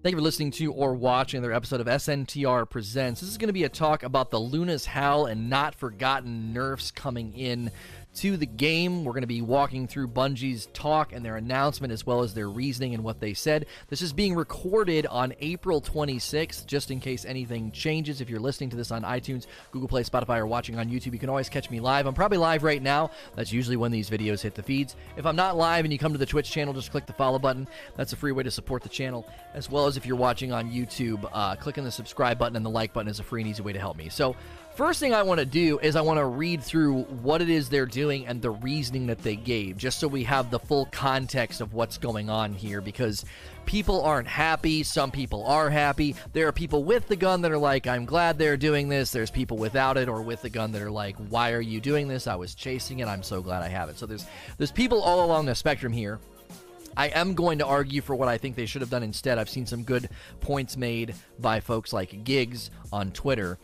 Thank you for listening to or watching another episode of SNTR Presents. This is going to be a talk about the Luna's Howl and Not Forgotten nerfs coming in to the game. We're going to be walking through Bungie's talk and their announcement, as well as their reasoning and what they said. This is being recorded on April 26th, just in case anything changes. If you're listening to this on iTunes, Google Play, Spotify, or watching on YouTube, you can always catch me live. I'm probably live right now. That's usually when these videos hit the feeds. If I'm not live and you come to the Twitch channel, just click the follow button. That's a free way to support the channel, as well as if you're watching on YouTube, clicking the subscribe button and the like button is a free and easy way to help me. So first thing I want to do is I want to read through what it is they're doing and the reasoning that they gave, just so we have the full context of what's going on here, because people aren't happy. Some people are happy. There are people with the gun that are like, I'm glad they're doing this. There's people without it or with the gun that are like, why are you doing this? I was chasing it. I'm so glad I have it. So there's people all along the spectrum here. I am going to argue for what I think they should have done instead. I've seen some good points made by folks like Giggs on Twitter.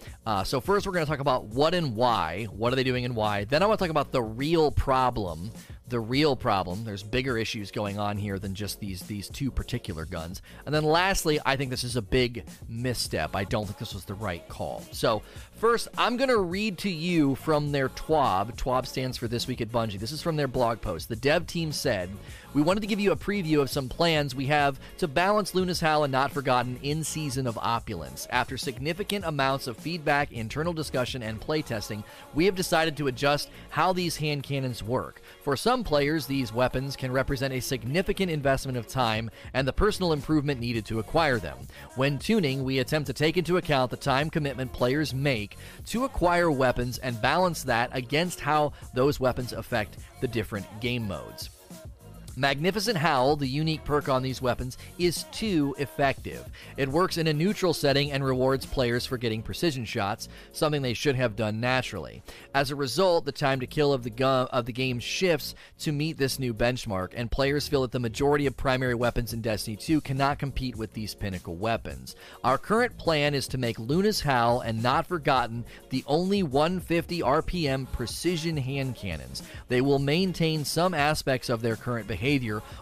So first, we're going to talk about what and why. What are they doing and why? Then I want to talk about the real problem. The real problem. There's bigger issues going on here than just these two particular guns. And then lastly, I think this is a big misstep. I don't think this was the right call. So first, I'm going to read to you from their TWAB. TWAB stands for This Week at Bungie. This is from their blog post. The dev team said, we wanted to give you a preview of some plans we have to balance Luna's Howl and Not Forgotten in Season of Opulence. After significant amounts of feedback, internal discussion, and playtesting, we have decided to adjust how these hand cannons work. For some players, these weapons can represent a significant investment of time and the personal improvement needed to acquire them. When tuning, we attempt to take into account the time commitment players make to acquire weapons and balance that against how those weapons affect the different game modes. Magnificent Howl, the unique perk on these weapons, is too effective. It works in a neutral setting and rewards players for getting precision shots, something they should have done naturally. As a result, the time to kill of the game shifts to meet this new benchmark, and players feel that the majority of primary weapons in Destiny 2 cannot compete with these pinnacle weapons. Our current plan is to make Luna's Howl and Not Forgotten the only 150 RPM precision hand cannons. They will maintain some aspects of their current behavior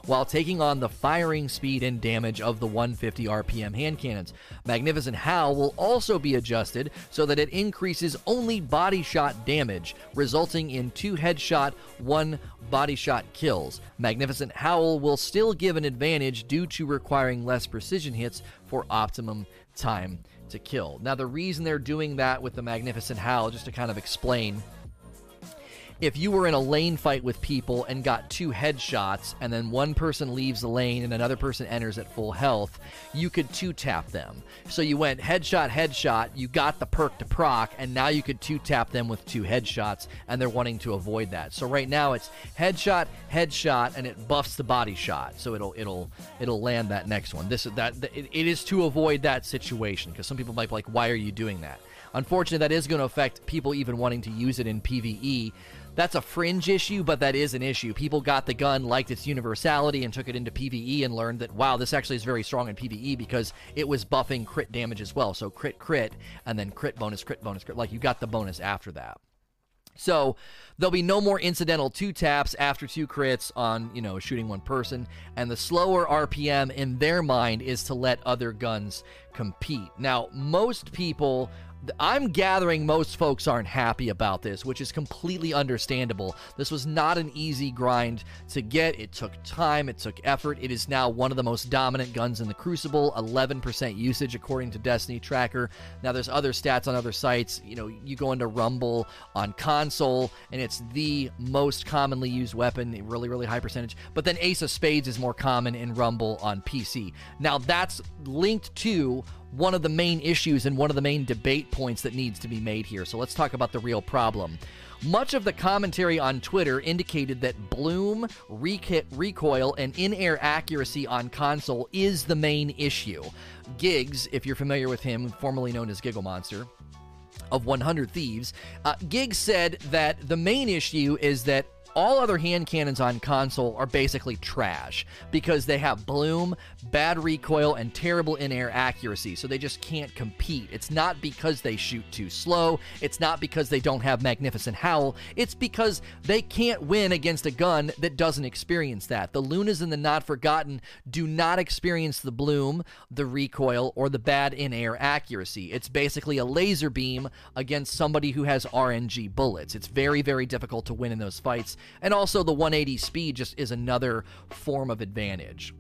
while taking on the firing speed and damage of the 150 RPM hand cannons. Magnificent Howl will also be adjusted so that it increases only body shot damage, resulting in 2 headshot, 1 body shot kills. Magnificent Howl will still give an advantage due to requiring less precision hits for optimum time to kill. Now, the reason they're doing that with the Magnificent Howl, just to kind of explain, if you were in a lane fight with people and got 2 headshots and then one person leaves the lane and another person enters at full health, you could 2-tap them. So you went headshot, headshot, you got the perk to proc, and now you could 2-tap them with 2 headshots, and they're wanting to avoid that. So right now it's headshot, headshot, and it buffs the body shot. So it'll land that next one. It is to avoid that situation, because some people might be like, why are you doing that? Unfortunately, that is going to affect people even wanting to use it in PvE. That's a fringe issue, but that is an issue. People got the gun, liked its universality, and took it into PvE and learned that, wow, this actually is very strong in PvE because it was buffing crit damage as well. So crit, crit, and then crit, bonus, crit, bonus, crit. Like, you got the bonus after that. So there'll be no more incidental 2 taps after 2 crits on, shooting one person. And the slower RPM in their mind is to let other guns compete. Now, most people, I'm gathering most folks aren't happy about this, which is completely understandable. This was not an easy grind to get. It took time. It took effort. It is now one of the most dominant guns in the Crucible, 11% usage according to Destiny Tracker. Now, there's other stats on other sites. You go into Rumble on console, and it's the most commonly used weapon, really, really high percentage. But then Ace of Spades is more common in Rumble on PC. Now, that's linked to one of the main issues and one of the main debate points that needs to be made here. So let's talk about the real problem. Much of the commentary on Twitter indicated that bloom, recoil, and in-air accuracy on console is the main issue. Giggs, if you're familiar with him, formerly known as Giggle Monster, of 100 Thieves, Giggs said that the main issue is that All other hand cannons on console are basically trash because they have bloom, bad recoil, and terrible in-air accuracy, so they just can't compete. It's not because they shoot too slow. It's not because they don't have Magnificent Howl. It's because they can't win against a gun that doesn't experience that. The Lunas and the Not Forgotten do not experience the bloom, the recoil, or the bad in-air accuracy. It's basically a laser beam against somebody who has RNG bullets. It's very, very difficult to win in those fights. And also the 180 speed just is another form of advantage.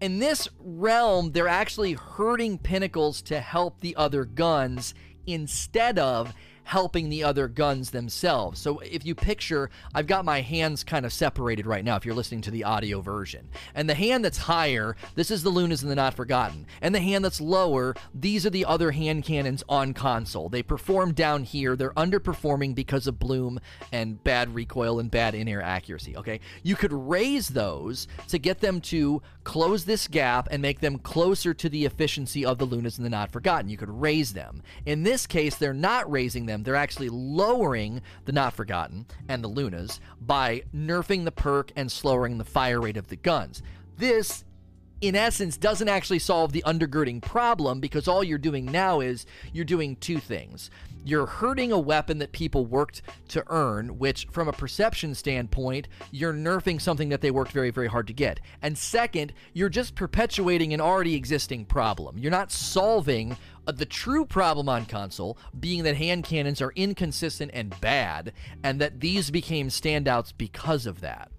In this realm, they're actually herding pinnacles to help the other guns instead of helping the other guns themselves. So if you picture, I've got my hands kind of separated right now if you're listening to the audio version. And the hand that's higher, this is the Lunas and the Not Forgotten. And the hand that's lower, these are the other hand cannons on console. They perform down here. They're underperforming because of bloom and bad recoil and bad in-air accuracy, okay? You could raise those to get them to close this gap and make them closer to the efficiency of the Lunas and the Not Forgotten. You could raise them. In this case, they're not raising them. They're actually lowering the Not Forgotten and the Lunas by nerfing the perk and slowing the fire rate of the guns. This, in essence, doesn't actually solve the undergirding problem because all you're doing now is you're doing two things. You're hurting a weapon that people worked to earn, which from a perception standpoint, you're nerfing something that they worked very, very hard to get. And second, you're just perpetuating an already existing problem. You're not solving the true problem on console, being that hand cannons are inconsistent and bad, and that these became standouts because of that.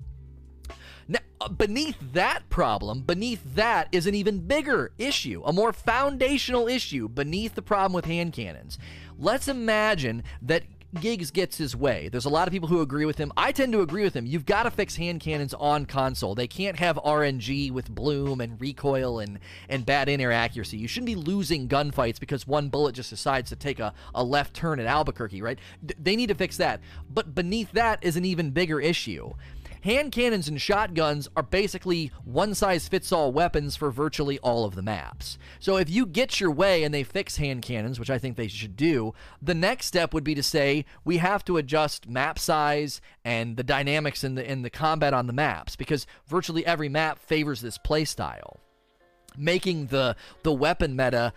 Now, beneath that problem, beneath that is an even bigger issue, a more foundational issue beneath the problem with hand cannons. Let's imagine that Giggs gets his way. There's a lot of people who agree with him. I tend to agree with him. You've got to fix hand cannons on console. They can't have RNG with bloom and recoil and bad in-air accuracy. You shouldn't be losing gunfights because one bullet just decides to take a left turn at Albuquerque, right? They need to fix that. But beneath that is an even bigger issue. Hand cannons and shotguns are basically one-size-fits-all weapons for virtually all of the maps. So if you get your way and they fix hand cannons, which I think they should do, the next step would be to say, we have to adjust map size and the dynamics in the combat on the maps, because virtually every map favors this playstyle. Making the weapon meta,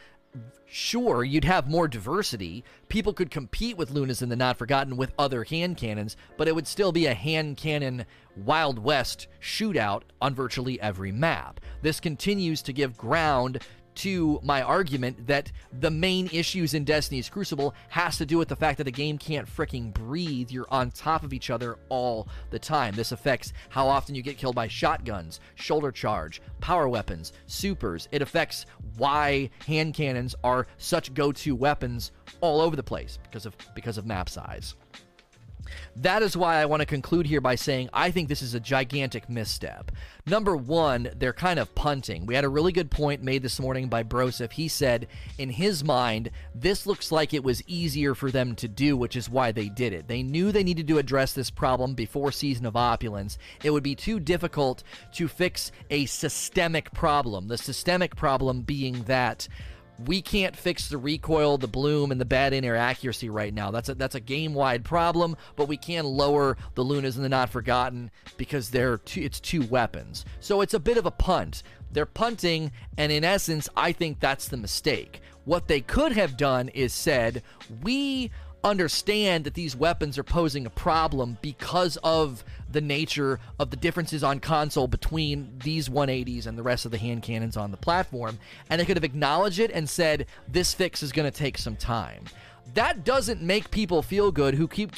sure, you'd have more diversity. People could compete with Lunas and the Not Forgotten with other hand cannons, but it would still be a hand cannon Wild West shootout on virtually every map. This continues to give ground to my argument that the main issues in Destiny's Crucible has to do with the fact that the game can't fricking breathe. You're on top of each other all the time. This affects how often you get killed by shotguns, shoulder charge, power weapons, supers. It affects why hand cannons are such go-to weapons all over the place because of map size. That is why I want to conclude here by saying I think this is a gigantic misstep. Number one, they're kind of punting. We had a really good point made this morning by Broseph. He said, in his mind, this looks like it was easier for them to do, which is why they did it. They knew they needed to address this problem before Season of Opulence. It would be too difficult to fix a systemic problem. The systemic problem being that we can't fix the recoil, the bloom, and the bad in-air accuracy right now. That's a game-wide problem, but we can lower the Lunas and the Not Forgotten because it's two weapons. So it's a bit of a punt. They're punting, and in essence, I think that's the mistake. What they could have done is said, we understand that these weapons are posing a problem because of the nature of the differences on console between these 180s and the rest of the hand cannons on the platform, and they could have acknowledged it and said, this fix is going to take some time. That doesn't make people feel good who keep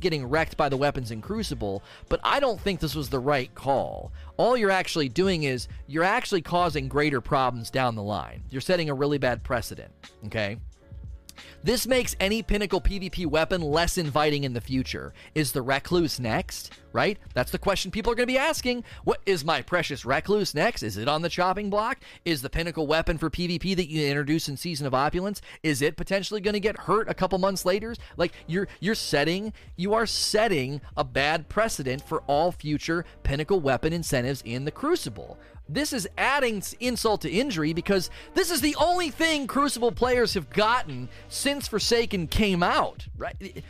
getting wrecked by the weapons in Crucible, but I don't think this was the right call. All you're actually doing is you're actually causing greater problems down the line. You're setting a really bad precedent, okay? This makes any pinnacle PvP weapon less inviting in the future. Is the Recluse next, right? That's the question people are going to be asking. What is my precious Recluse next? Is it on the chopping block? Is the pinnacle weapon for PvP that you introduce in Season of Opulence, is it potentially going to get hurt a couple months later? Like, you are setting a bad precedent for all future pinnacle weapon incentives in the Crucible. This is adding insult to injury because this is the only thing Crucible players have gotten since Forsaken came out, right?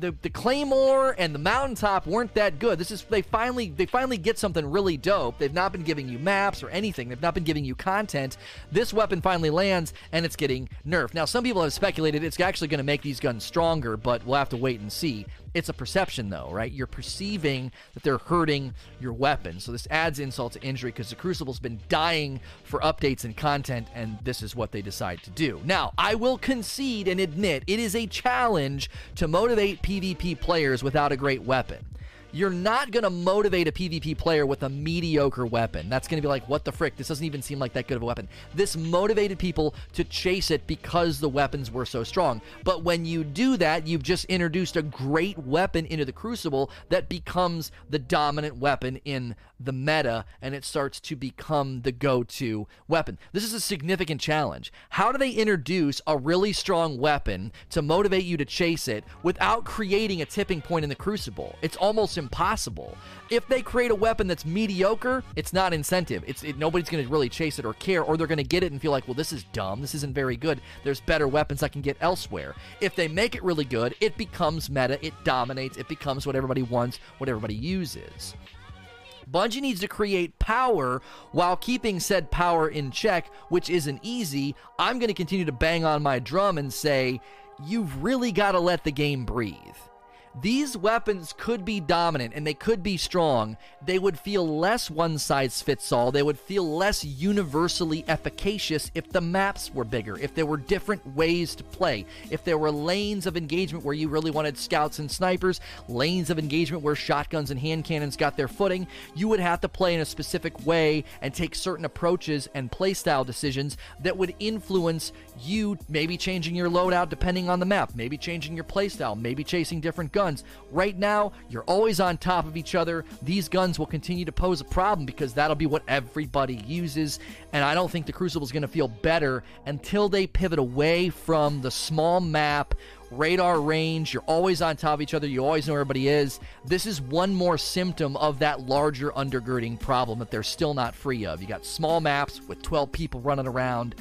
the Claymore and the Mountaintop weren't that good. This is they finally get something really dope. They've not been giving you maps or anything. They've not been giving you content. This weapon finally lands, and it's getting nerfed. Now, some people have speculated it's actually going to make these guns stronger, but we'll have to wait and see. It's a perception, though, right? You're perceiving that they're hurting your weapon. So this adds insult to injury because the Crucible's been dying for updates and content, and this is what they decide to do. Now, I will concede and admit it is a challenge to motivate PvP players without a great weapon. You're not going to motivate a PvP player with a mediocre weapon. That's going to be like, what the frick? This doesn't even seem like that good of a weapon. This motivated people to chase it because the weapons were so strong. But when you do that, you've just introduced a great weapon into the Crucible that becomes the dominant weapon in the meta, and it starts to become the go-to weapon. This is a significant challenge. How do they introduce a really strong weapon to motivate you to chase it without creating a tipping point in the Crucible? It's almost impossible. If they create a weapon that's mediocre, it's not incentive. Nobody's going to really chase it or care, or they're going to get it and feel like, well, this is dumb. This isn't very good. There's better weapons I can get elsewhere. If they make it really good, it becomes meta. It dominates. It becomes what everybody wants, what everybody uses. Bungie needs to create power while keeping said power in check, which isn't easy. I'm going to continue to bang on my drum and say, you've really got to let the game breathe. These weapons could be dominant and they could be strong. They would feel less one-size-fits-all. They would feel less universally efficacious if the maps were bigger, if there were different ways to play, if there were lanes of engagement where you really wanted scouts and snipers, lanes of engagement where shotguns and hand cannons got their footing. You would have to play in a specific way and take certain approaches and playstyle decisions that would influence you maybe changing your loadout depending on the map, maybe changing your playstyle, maybe chasing different guns. Right now, you're always on top of each other. These guns will continue to pose a problem because that'll be what everybody uses, and I don't think the Crucible is going to feel better until they pivot away from the small map, radar range. You're always on top of each other. You always know where everybody is. This is one more symptom of that larger undergirding problem that they're still not free of. You got small maps with 12 people running around.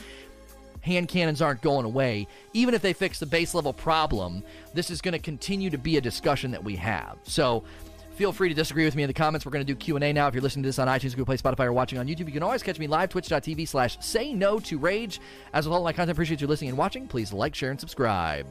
Hand cannons aren't going away. Even if they fix the base level problem, this is going to continue to be a discussion that we have. So feel free to disagree with me in the comments. We're going to do Q&A now. If you're listening to this on iTunes, Google Play, Spotify, or watching on YouTube, you can always catch me live, twitch.tv/saynotorage. As with all my content, appreciate you listening and watching. Please like, share, and subscribe.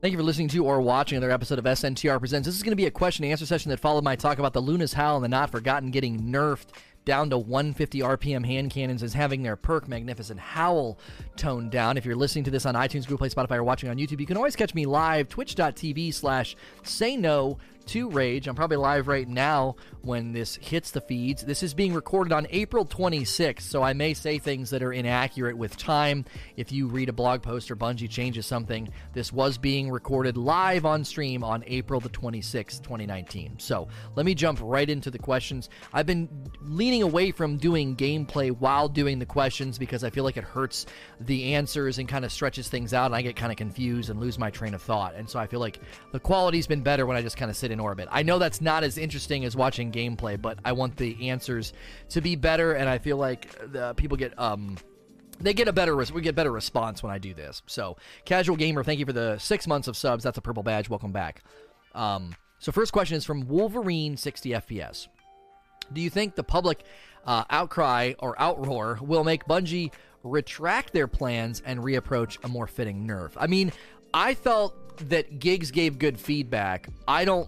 Thank you for listening to or watching another episode of SNTR Presents. This is going to be a question and answer session that followed my talk about the Luna's Howl and the Not Forgotten getting nerfed down to 150 RPM hand cannons is having their perk Magnificent Howl toned down. If you're listening to this on iTunes, Google Play, Spotify, or watching on YouTube, you can always catch me live, twitch.tv/saynotorage. I'm probably live right now when this hits the feeds. This is being recorded on April 26th, so I may say things that are inaccurate with time. If you read a blog post or Bungie changes something, this was being recorded live on stream on April the 26th, 2019. So let me jump right into the questions. I've been leaning away from doing gameplay while doing the questions because I feel like it hurts the answers and kind of stretches things out, and I get kind of confused and lose my train of thought. And so I feel like the quality's been better when I just kind of sit in orbit. I know that's not as interesting as watching gameplay, but I want the answers to be better, and I feel like the people get we get better response when I do this. So Casual Gamer, thank you for the 6 months of subs. That's a purple badge. Welcome back. So first question is from Wolverine 60 FPS. Do you think the public outcry or outroar will make Bungie retract their plans and reapproach a more fitting nerf? I mean, I felt that Giggs gave good feedback. I don't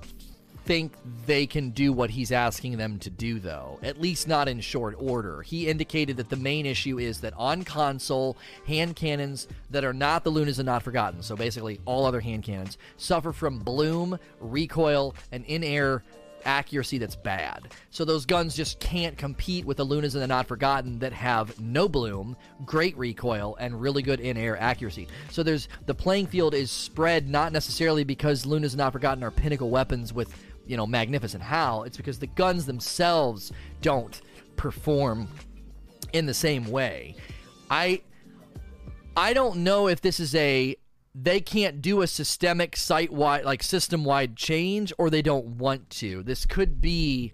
think they can do what he's asking them to do, though, at least not in short order. He indicated that the main issue is that on console, hand cannons that are not the Lunas and Not Forgotten, so basically all other hand cannons, suffer from bloom, recoil, and in-air accuracy that's bad. So those guns just can't compete with the Lunas and the Not Forgotten that have no bloom, great recoil, and really good in-air accuracy. So there's the playing field is spread not necessarily because Lunas and Not Forgotten are pinnacle weapons with, you know, Magnificent Howl. It's because the guns themselves don't perform in the same way. I don't know if this is a they can't do a systemic site-wide, like system-wide change, or they don't want to. This could be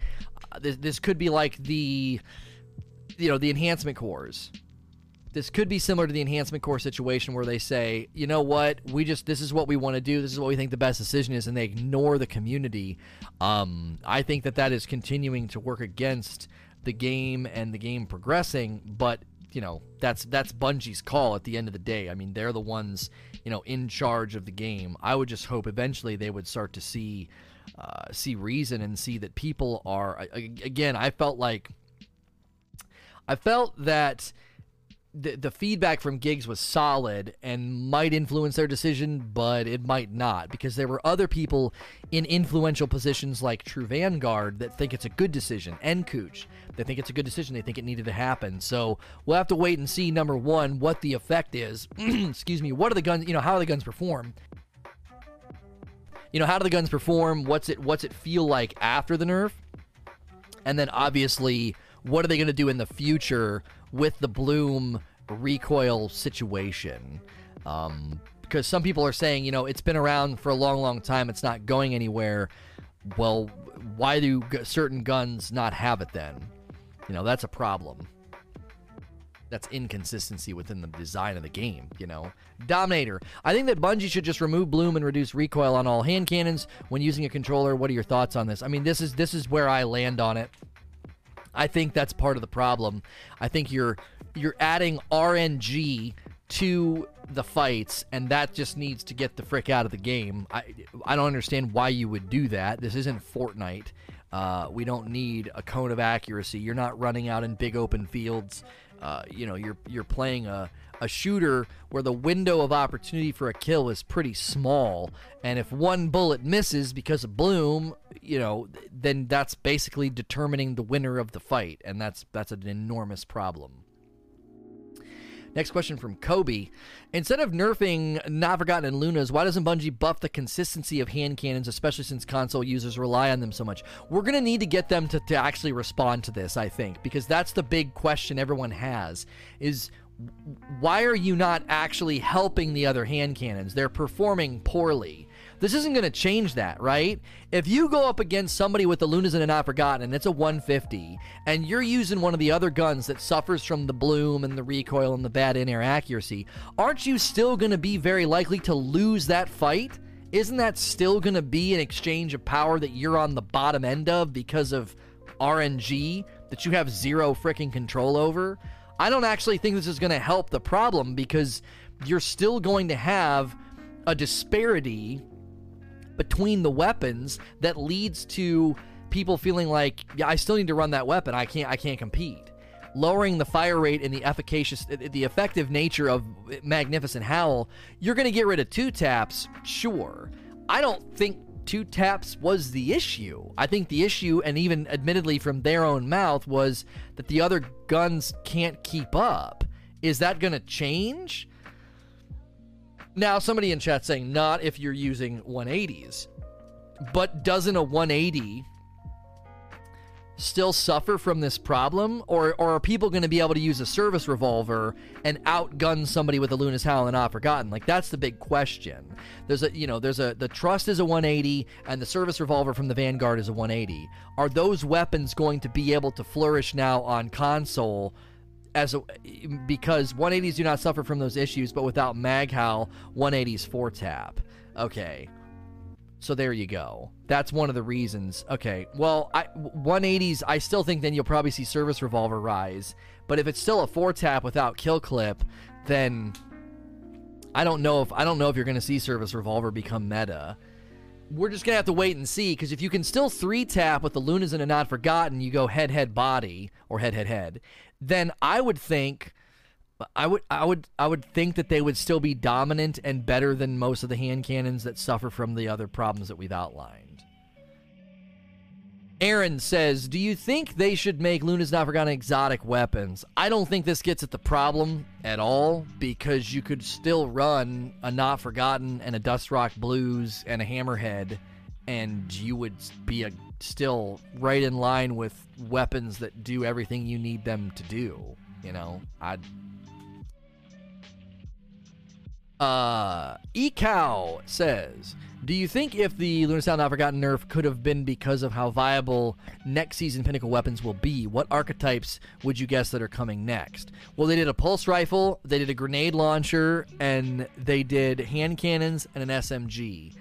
like the enhancement cores. This could be similar to the enhancement core situation where they say, you know what, this is what we want to do. This is what we think the best decision is, and they ignore the community. I think that that is continuing to work against the game and the game progressing, but, you know, that's Bungie's call at the end of the day. I mean, they're the ones, you know, in charge of the game. I would just hope eventually they would start to see reason and see that people are, again, I felt that the feedback from Giggs was solid and might influence their decision, but it might not, because there were other people in influential positions like True Vanguard that think it's a good decision, Encooch. They think it's a good decision. They think it needed to happen. So we'll have to wait and see, number one, what the effect is. Excuse me. What are the guns, you know, how do the guns perform? You know, how do the guns perform? What's it feel like after the nerf? And then obviously, what are they going to do in the future with the Bloom recoil situation? Because some people are saying, you know, it's been around for a long, long time. It's not going anywhere. Well, why do certain guns not have it then? You know, that's a problem. That's inconsistency within the design of the game, you know. Dominator. I think that Bungie should just remove Bloom and reduce recoil on all hand cannons when using a controller. What are your thoughts on this? I mean, this is where I land on it. I think that's part of the problem. I think you're adding RNG to the fights, and that just needs to get the frick out of the game. I don't understand why you would do that. This isn't Fortnite. We don't need a cone of accuracy. You're not running out in big open fields. You know, you're playing a shooter where the window of opportunity for a kill is pretty small, and if one bullet misses because of Bloom, you know, then that's basically determining the winner of the fight, and that's an enormous problem. Next question from Kobe. Instead of nerfing Not Forgotten and Luna's, why doesn't Bungie buff the consistency of hand cannons, especially since console users rely on them so much? We're going to need to get them to actually respond to this, I think, because that's the big question everyone has, is why are you not actually helping the other hand cannons? They're performing poorly. This isn't going to change that, right? If you go up against somebody with the Lunas and a Not Forgotten, and it's a 150, and you're using one of the other guns that suffers from the Bloom and the recoil and the bad in-air accuracy, aren't you still going to be very likely to lose that fight? Isn't that still going to be an exchange of power that you're on the bottom end of because of RNG that you have zero freaking control over? I don't actually think this is going to help the problem, because you're still going to have a disparity between the weapons that leads to people feeling like, yeah, I still need to run that weapon. I can't compete. Lowering the fire rate and the effective nature of Magnificent Howl, you're going to get rid of 2 taps, sure. I don't think 2 taps was the issue. I think the issue, and even admittedly from their own mouth, was that the other guns can't keep up. Is that going to change? Now, somebody in chat saying not if you're using 180s, but doesn't a 180 still suffer from this problem? Or are people going to be able to use a service revolver and outgun somebody with a Luna's Howl and Not Forgotten? Like, that's the big question. The Trust is a 180, and the service revolver from the Vanguard is a 180. Are those weapons going to be able to flourish now on console? Because 180s do not suffer from those issues, but without Mag Howl, 180s 4-tap. Okay, so there you go. That's one of the reasons. Okay, well, 180s, I still think then you'll probably see Service Revolver rise, but if it's still a 4-tap without Kill Clip, then I don't know if you're going to see Service Revolver become meta. We're just going to have to wait and see, because if you can still 3-tap with the Lunas and a Not Forgotten, you go head-head body, or head-head-head, then I would think that they would still be dominant and better than most of the hand cannons that suffer from the other problems that we've outlined. Aaron says, do you think they should make Luna's Not Forgotten exotic weapons? I don't think this gets at the problem at all, because you could still run a Not Forgotten and a Dustrock Blues and a Hammerhead, and you would be still right in line with weapons that do everything you need them to do. You know, Ecow says, do you think if the Luna's Howl Not Forgotten nerf could have been because of how viable next season pinnacle weapons will be, what archetypes would you guess that are coming next? Well, they did a pulse rifle, they did a grenade launcher, and they did hand cannons and an SMG.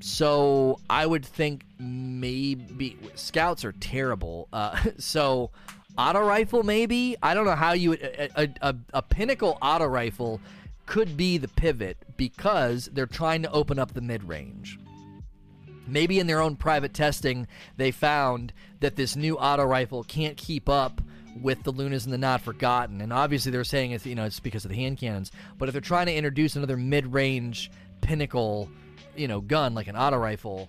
So I would think maybe scouts are terrible. So auto rifle maybe? I don't know how you would... A pinnacle auto rifle could be the pivot because they're trying to open up the mid-range. Maybe in their own private testing, they found that this new auto rifle can't keep up with the Lunas and the Not Forgotten. And obviously they're saying it's, you know, it's because of the hand cannons. But if they're trying to introduce another mid-range pinnacle, you know, gun like an auto rifle,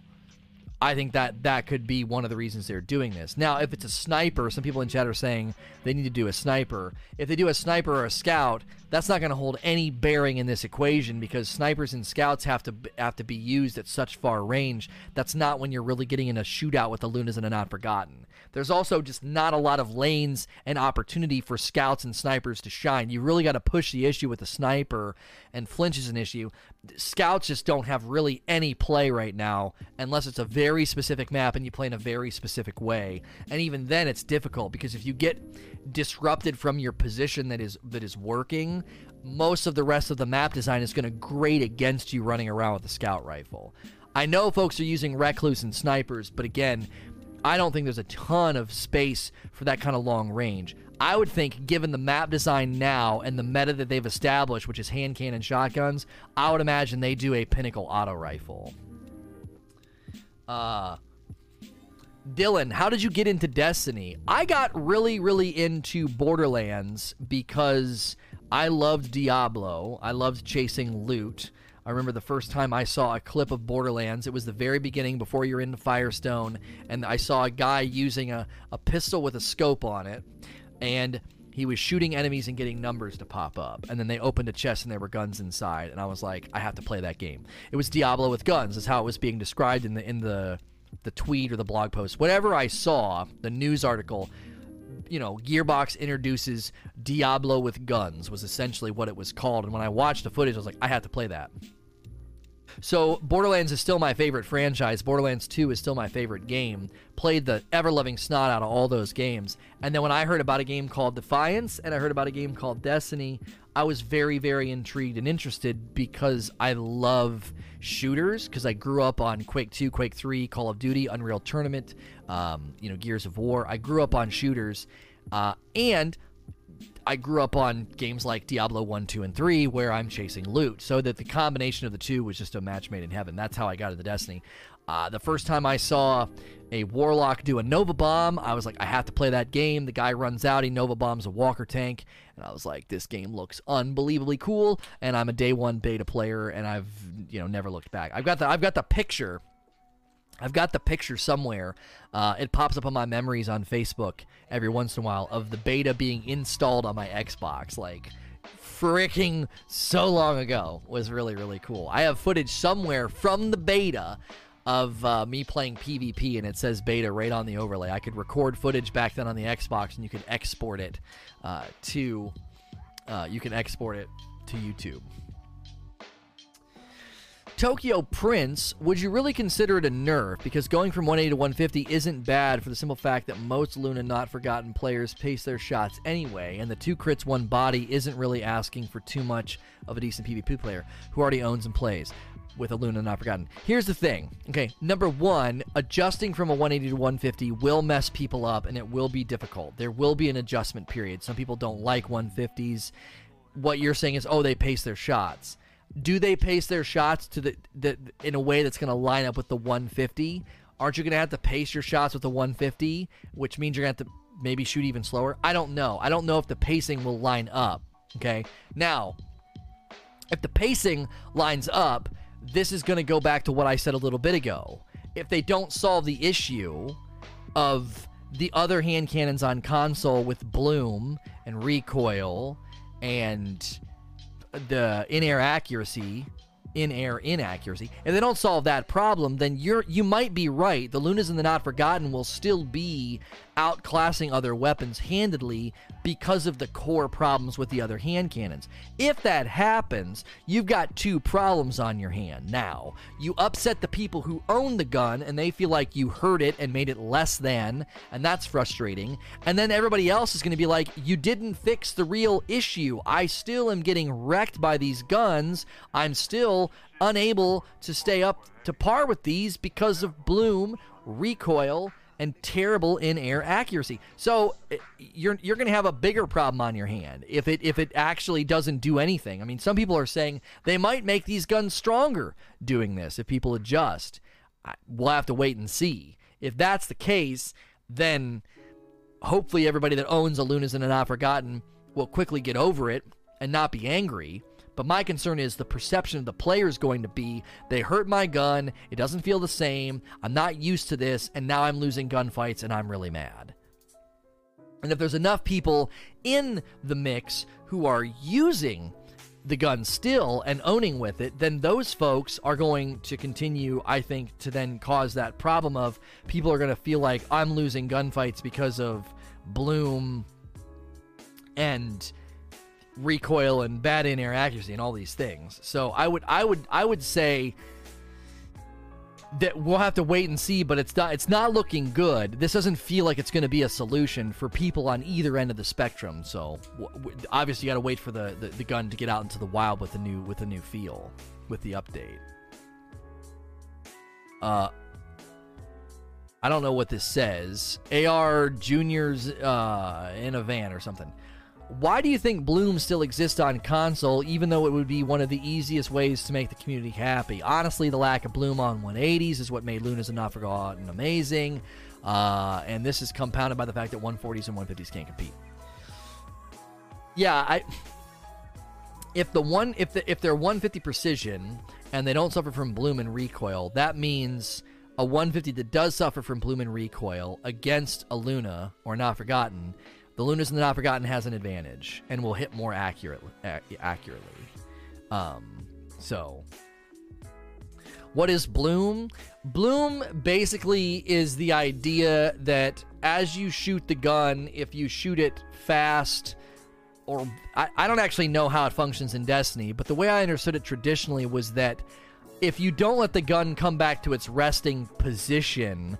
I think that could be one of the reasons they're doing this. Now, if it's a sniper, some people in chat are saying they need to do a sniper. If they do a sniper or a scout, that's not going to hold any bearing in this equation because snipers and scouts have to be used at such far range. That's not when you're really getting in a shootout with the Lunas and a Not Forgotten. There's also just not a lot of lanes and opportunity for scouts and snipers to shine. You really got to push the issue with the sniper, and flinch is an issue. Scouts just don't have really any play right now unless it's a very specific map and you play in a very specific way. And even then it's difficult because if you get disrupted from your position that is working, most of the rest of the map design is going to grate against you running around with a scout rifle. I know folks are using Recluse and snipers, but again, I don't think there's a ton of space for that kind of long range. I would think, given the map design now and the meta that they've established, which is hand cannon shotguns, I would imagine they do a pinnacle auto rifle. Dylan, how did you get into Destiny? I got really, really into Borderlands because I loved Diablo. I loved chasing loot. I remember the first time I saw a clip of Borderlands. It was the very beginning before you're into Firestone, and I saw a guy using a pistol with a scope on it, and he was shooting enemies and getting numbers to pop up. And then they opened a chest and there were guns inside, and I was like, I have to play that game. It was Diablo with guns, is how it was being described in the tweet or the blog post. Whatever I saw, the news article, you know, Gearbox introduces Diablo with guns was essentially what it was called. And when I watched the footage, I was like, I have to play that. So Borderlands is still my favorite franchise. Borderlands 2 is still my favorite game. Played the ever-loving snot out of all those games. And then when I heard about a game called Defiance and I heard about a game called Destiny, I was very, very intrigued and interested because I love shooters, because I grew up on Quake 2, Quake 3, Call of Duty, Unreal Tournament, you know, Gears of War. I grew up on shooters, and I grew up on games like Diablo 1, 2, and 3 where I'm chasing loot, so that the combination of the two was just a match made in heaven. That's how I got into Destiny. The first time I saw a Warlock do a Nova Bomb, I was like, I have to play that game. The guy runs out, he Nova Bombs a Walker tank, and I was like, this game looks unbelievably cool, and I'm a day one beta player, and I've, you know, never looked back. I've got the picture. I've got the picture somewhere. It pops up on my memories on Facebook every once in a while of the beta being installed on my Xbox. Like, freaking so long ago. It was really, really cool. I have footage somewhere from the beta of me playing PvP, and it says beta right on the overlay. I could record footage back then on the Xbox, and you could export it to YouTube. Tokyo Prince, would you really consider it a nerf? Because going from 180 to 150 isn't bad for the simple fact that most Luna Not Forgotten players pace their shots anyway, and the 2 crits, 1 body isn't really asking for too much of a decent PvP player who already owns and plays with a Luna Not Forgotten. Here's the thing. Okay, number one, adjusting from a 180 to 150 will mess people up, and it will be difficult. There will be an adjustment period. Some people don't like 150s. What you're saying is, oh, they pace their shots. Do they pace their shots to the in a way that's going to line up with the 150? Aren't you going to have to pace your shots with the 150, which means you're going to have to maybe shoot even slower? I don't know. I don't know if the pacing will line up, okay? Now, if the pacing lines up, this is going to go back to what I said a little bit ago. If they don't solve the issue of the other hand cannons on console with bloom and recoil and the in-air inaccuracy, if they don't solve that problem, then you might be right. The Lunas and the Not Forgotten will still be outclassing other weapons handedly because of the core problems with the other hand cannons. If that happens, you've got two problems on your hand now. You upset the people who own the gun and they feel like you hurt it and made it less than, and that's frustrating. And then everybody else is going to be like, you didn't fix the real issue. I still am getting wrecked by these guns. I'm still unable to stay up to par with these because of bloom, recoil, and terrible in-air accuracy. So you're going to have a bigger problem on your hand if it actually doesn't do anything. I mean, some people are saying they might make these guns stronger doing this if people adjust. We'll have to wait and see. If that's the case, then hopefully everybody that owns a Luna's and a Not Forgotten will quickly get over it and not be angry. But my concern is the perception of the player is going to be, they hurt my gun, it doesn't feel the same, I'm not used to this, and now I'm losing gunfights and I'm really mad. And if there's enough people in the mix who are using the gun still and owning with it, then those folks are going to continue, I think, to then cause that problem of people are going to feel like I'm losing gunfights because of bloom and recoil and bad in-air accuracy and all these things. So I would say that we'll have to wait and see, but it's not looking good. This doesn't feel like it's going to be a solution for people on either end of the spectrum. So obviously you got to wait for the gun to get out into the wild with a new feel with the update. I don't know what this says. AR Junior's in a van or something. Why do you think bloom still exists on console, even though it would be one of the easiest ways to make the community happy? Honestly, the lack of bloom on 180s is what made Luna's and Not Forgotten amazing, and this is compounded by the fact that 140s and 150s can't compete. Yeah, if they're 150 precision and they don't suffer from bloom and recoil, that means a 150 that does suffer from bloom and recoil against a Luna or Not Forgotten, the Luna's and the Not Forgotten has an advantage and will hit more accurately. So what is bloom? Bloom basically is the idea that as you shoot the gun, if you shoot it fast, or I don't actually know how it functions in Destiny, but the way I understood it traditionally was that if you don't let the gun come back to its resting position,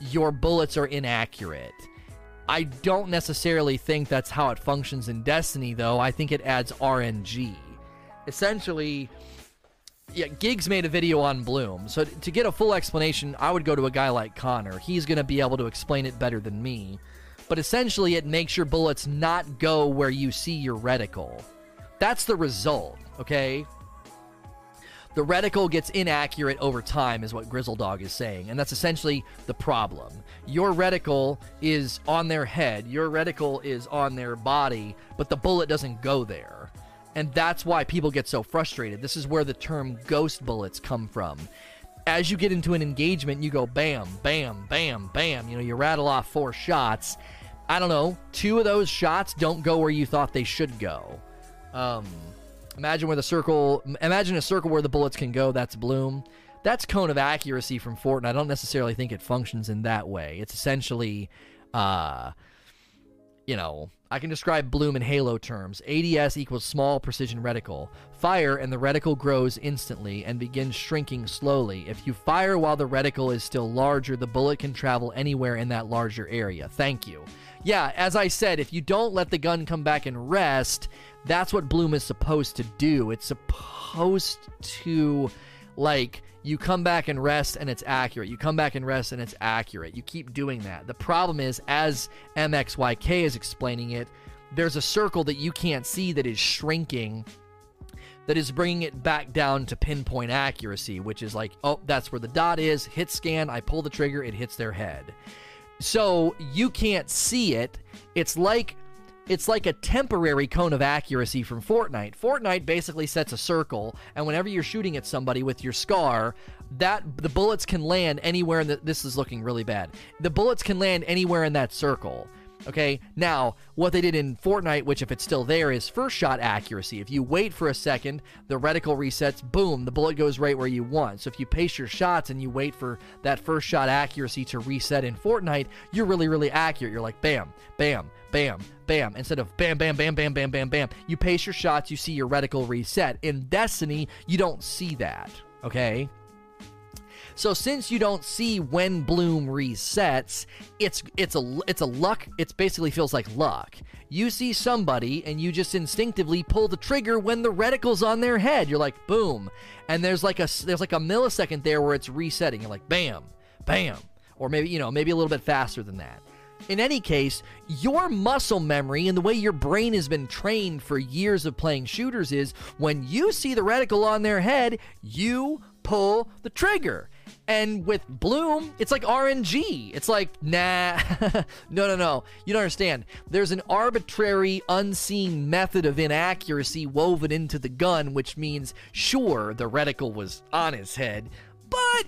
your bullets are inaccurate. I don't necessarily think that's how it functions in Destiny, though. I think it adds RNG. Essentially, yeah, Giggs made a video on bloom. So to get a full explanation, I would go to a guy like Connor. He's going to be able to explain it better than me. But essentially, it makes your bullets not go where you see your reticle. That's the result, okay? The reticle gets inaccurate over time is what Grizzledog is saying, and that's essentially the problem. Your reticle is on their head, your reticle is on their body, but the bullet doesn't go there. And that's why people get so frustrated. This is where the term ghost bullets come from. As you get into an engagement, you go bam, bam, bam, bam. You know, you rattle off 4 shots. I don't know, 2 of those shots don't go where you thought they should go. Imagine a circle where the bullets can go. That's bloom. That's cone of accuracy from Fortnite. I don't necessarily think it functions in that way. It's essentially, I can describe bloom in Halo terms. ADS equals small precision reticle. Fire and the reticle grows instantly and begins shrinking slowly. If you fire while the reticle is still larger, the bullet can travel anywhere in that larger area. Thank you. Yeah, as I said, if you don't let the gun come back and rest, that's what bloom is supposed to do. It's supposed to, like, you come back and rest and it's accurate. You come back and rest and it's accurate. You keep doing that. The problem is, as MXYK is explaining it, there's a circle that you can't see that is shrinking, that is bringing it back down to pinpoint accuracy, which is like, oh, that's where the dot is. Hit scan. I pull the trigger. It hits their head. So you can't see it. It's like a temporary cone of accuracy from Fortnite. Fortnite basically sets a circle, and whenever you're shooting at somebody with your scar, that the bullets can land anywhere in the, this is looking really bad. The bullets can land anywhere in that circle. Okay, now, what they did in Fortnite, which if it's still there, is first shot accuracy. If you wait for a second, the reticle resets, boom, the bullet goes right where you want. So if you pace your shots and you wait for that first shot accuracy to reset in Fortnite, you're really, really accurate. You're like, bam, bam, bam, bam, instead of bam, bam, bam, bam, bam, bam, bam. You pace your shots, you see your reticle reset. In Destiny, you don't see that, okay? So since you don't see when Bloom resets, it's a luck. It basically feels like luck. You see somebody and you just instinctively pull the trigger when the reticle's on their head. You're like, boom, and there's like a millisecond there where it's resetting. You're like, bam, bam, or maybe maybe a little bit faster than that. In any case, your muscle memory and the way your brain has been trained for years of playing shooters is when you see the reticle on their head, you pull the trigger. And with Bloom, it's like RNG. It's like, nah, no. You don't understand. There's an arbitrary, unseen method of inaccuracy woven into the gun, which means, sure, the reticle was on his head, but,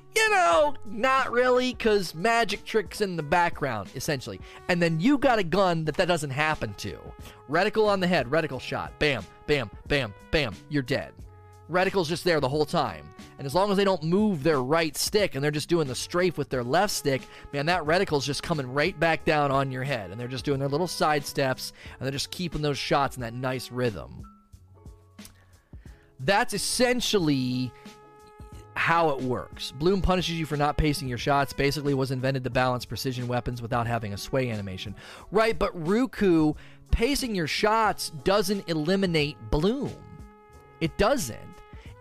not really, because magic tricks in the background, essentially. And then you got a gun that doesn't happen to. Reticle on the head, reticle shot, bam, bam, bam, bam, you're dead. Reticle's just there the whole time. And as long as they don't move their right stick and they're just doing the strafe with their left stick, man, that reticle's just coming right back down on your head. And they're just doing their little side steps and they're just keeping those shots in that nice rhythm. That's essentially how it works. Bloom punishes you for not pacing your shots, basically was invented to balance precision weapons without having a sway animation. Right, but Ruku, pacing your shots doesn't eliminate Bloom. It doesn't.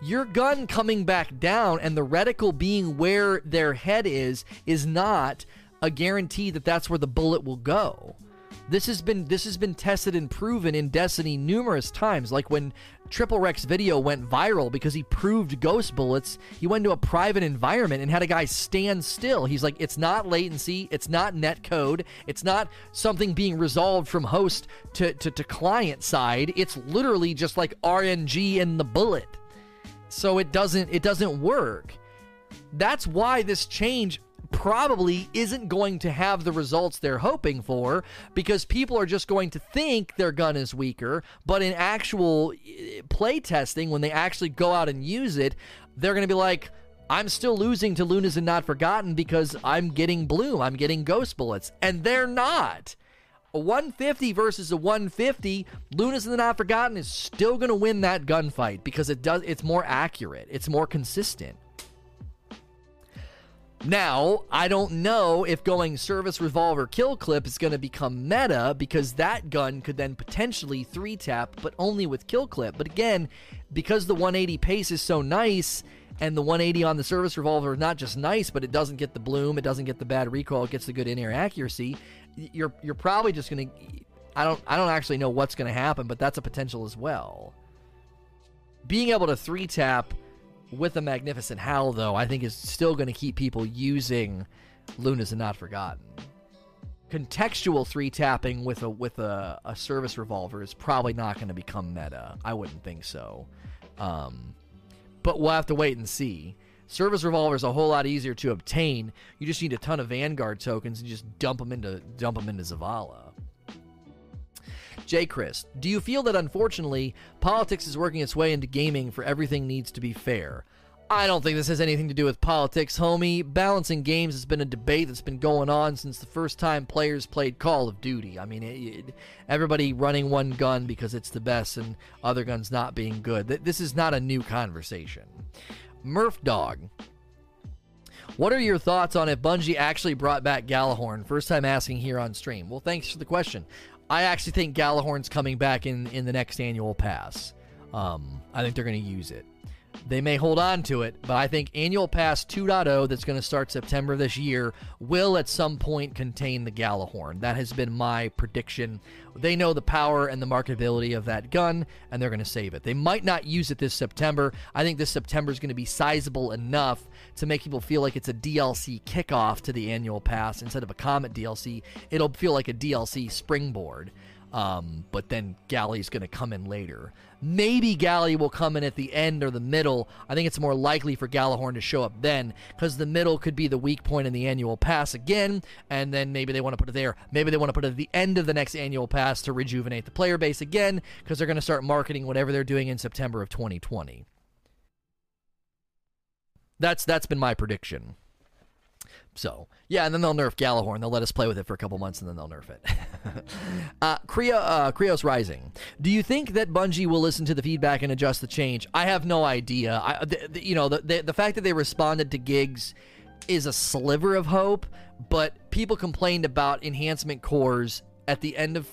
Your gun coming back down and the reticle being where their head is not a guarantee that that's where the bullet will go. This has been tested and proven in Destiny numerous times, like when Triple Rex's video went viral because he proved ghost bullets. He went into a private environment and had a guy stand still. He's like, it's not latency, it's not netcode, it's not something being resolved from host to client side. It's literally just like RNG in the bullet. So it doesn't work. That's why this change probably isn't going to have the results they're hoping for, because people are just going to think their gun is weaker, but in actual play testing, when they actually go out and use it, they're going to be like, I'm still losing to Luna's and Not Forgotten because I'm getting Bloom, I'm getting ghost bullets, and they're not. A 150 versus a 150, Luna's and the Not Forgotten is still going to win that gunfight because it's more accurate, it's more consistent. Now, I don't know if going Service Revolver Kill Clip is going to become meta, because that gun could then potentially 3-tap, but only with Kill Clip. But again, because the 180 pace is so nice, and the 180 on the Service Revolver is not just nice, but it doesn't get the Bloom, it doesn't get the bad recoil, it gets the good in-air accuracy, you're probably just going to... I don't actually know what's going to happen, but that's a potential as well. Being able to 3-tap... with a Magnificent Howl, though, I think is still going to keep people using Luna's and Not Forgotten. Contextual 3-tapping with a Service Revolver is probably not going to become meta. I wouldn't think so. But we'll have to wait and see. Service Revolver is a whole lot easier to obtain. You just need a ton of Vanguard tokens and just dump them into Zavala. J. Chris, do you feel that unfortunately politics is working its way into gaming for everything needs to be fair? I don't think this has anything to do with politics, homie. Balancing games has been a debate that's been going on since the first time players played Call of Duty. I mean, everybody running one gun because it's the best and other guns not being good. This is not a new conversation. Murph Dog, what are your thoughts on if Bungie actually brought back Gjallarhorn? First time asking here on stream. Well, thanks for the question. I actually think Gjallarhorn's coming back in the next annual pass. I think they're going to use it. They may hold on to it, but I think annual pass 2.0 that's going to start September this year will at some point contain the Gjallarhorn. That has been my prediction. They know the power and the marketability of that gun, and they're going to save it. They might not use it this September. I think this September is going to be sizable enough to make people feel like it's a DLC kickoff to the annual pass instead of a Comet DLC. It'll feel like a DLC springboard. But then Galley's going to come in later. Maybe Galley will come in at the end or the middle. I think it's more likely for Gjallarhorn to show up then, because the middle could be the weak point in the annual pass again, and then maybe they want to put it there. Maybe they want to put it at the end of the next annual pass to rejuvenate the player base again, because they're going to start marketing whatever they're doing in September of 2020. That's been my prediction. So, yeah, and then they'll nerf Gjallarhorn. They'll let us play with it for a couple months, and then they'll nerf it. Krios Rising. Do you think that Bungie will listen to the feedback and adjust the change? I have no idea. The fact that they responded to Giggs is a sliver of hope, but people complained about enhancement cores at the end of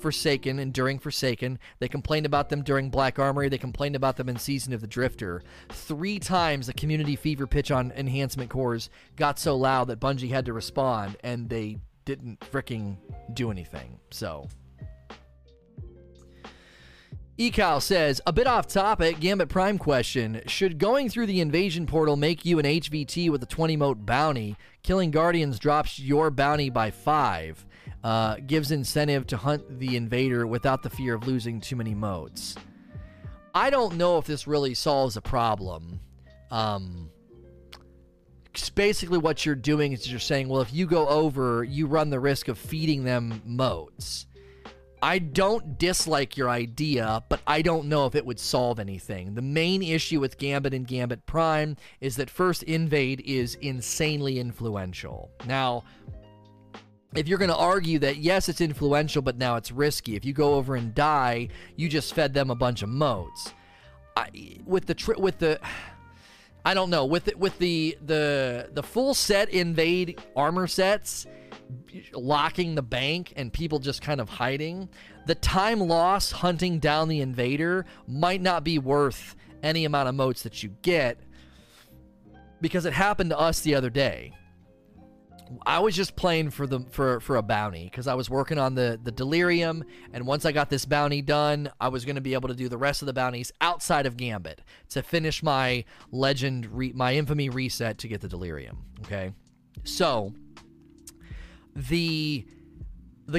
Forsaken and during Forsaken. They complained about them during Black Armory. They complained about them in Season of the Drifter. 3 times the community fever pitch on enhancement cores got so loud that Bungie had to respond, and they didn't fricking do anything. So Ecal says, a bit off topic, Gambit Prime question. Should going through the invasion portal make you an HVT with a 20 mote bounty? Killing Guardians drops your bounty by 5. Gives incentive to hunt the invader without the fear of losing too many motes. I don't know if this really solves a problem. Basically what you're doing is you're saying, well, if you go over, you run the risk of feeding them motes. I don't dislike your idea, but I don't know if it would solve anything. The main issue with Gambit and Gambit Prime is that First Invade is insanely influential. Now, if you're going to argue that, yes, it's influential, but now it's risky. If you go over and die, you just fed them a bunch of motes. With the full set invade armor sets, locking the bank and people just kind of hiding, the time loss hunting down the invader might not be worth any amount of motes that you get, because it happened to us the other day. I was just playing for a bounty because I was working on the Delirium, and once I got this bounty done, I was going to be able to do the rest of the bounties outside of Gambit to finish my infamy reset to get the Delirium. Okay, so the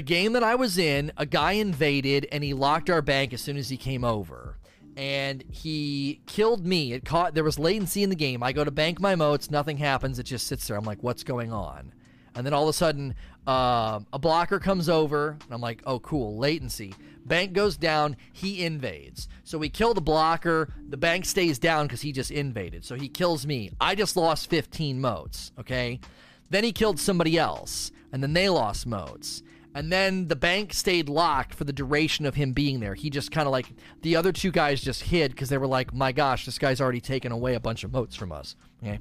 game that I was in, a guy invaded and he locked our bank as soon as he came over, and he killed me. There was latency in the game. I go to bank my motes, nothing happens, it just sits there. I'm like, what's going on? And then all of a sudden, a blocker comes over, and I'm like, oh, cool, latency. Bank goes down, he invades. So we kill the blocker, the bank stays down because he just invaded. So he kills me. I just lost 15 motes, okay? Then he killed somebody else, and then they lost motes. And then the bank stayed locked for the duration of him being there. He just kind of like, the other two guys just hid because they were like, my gosh, this guy's already taken away a bunch of motes from us. Okay.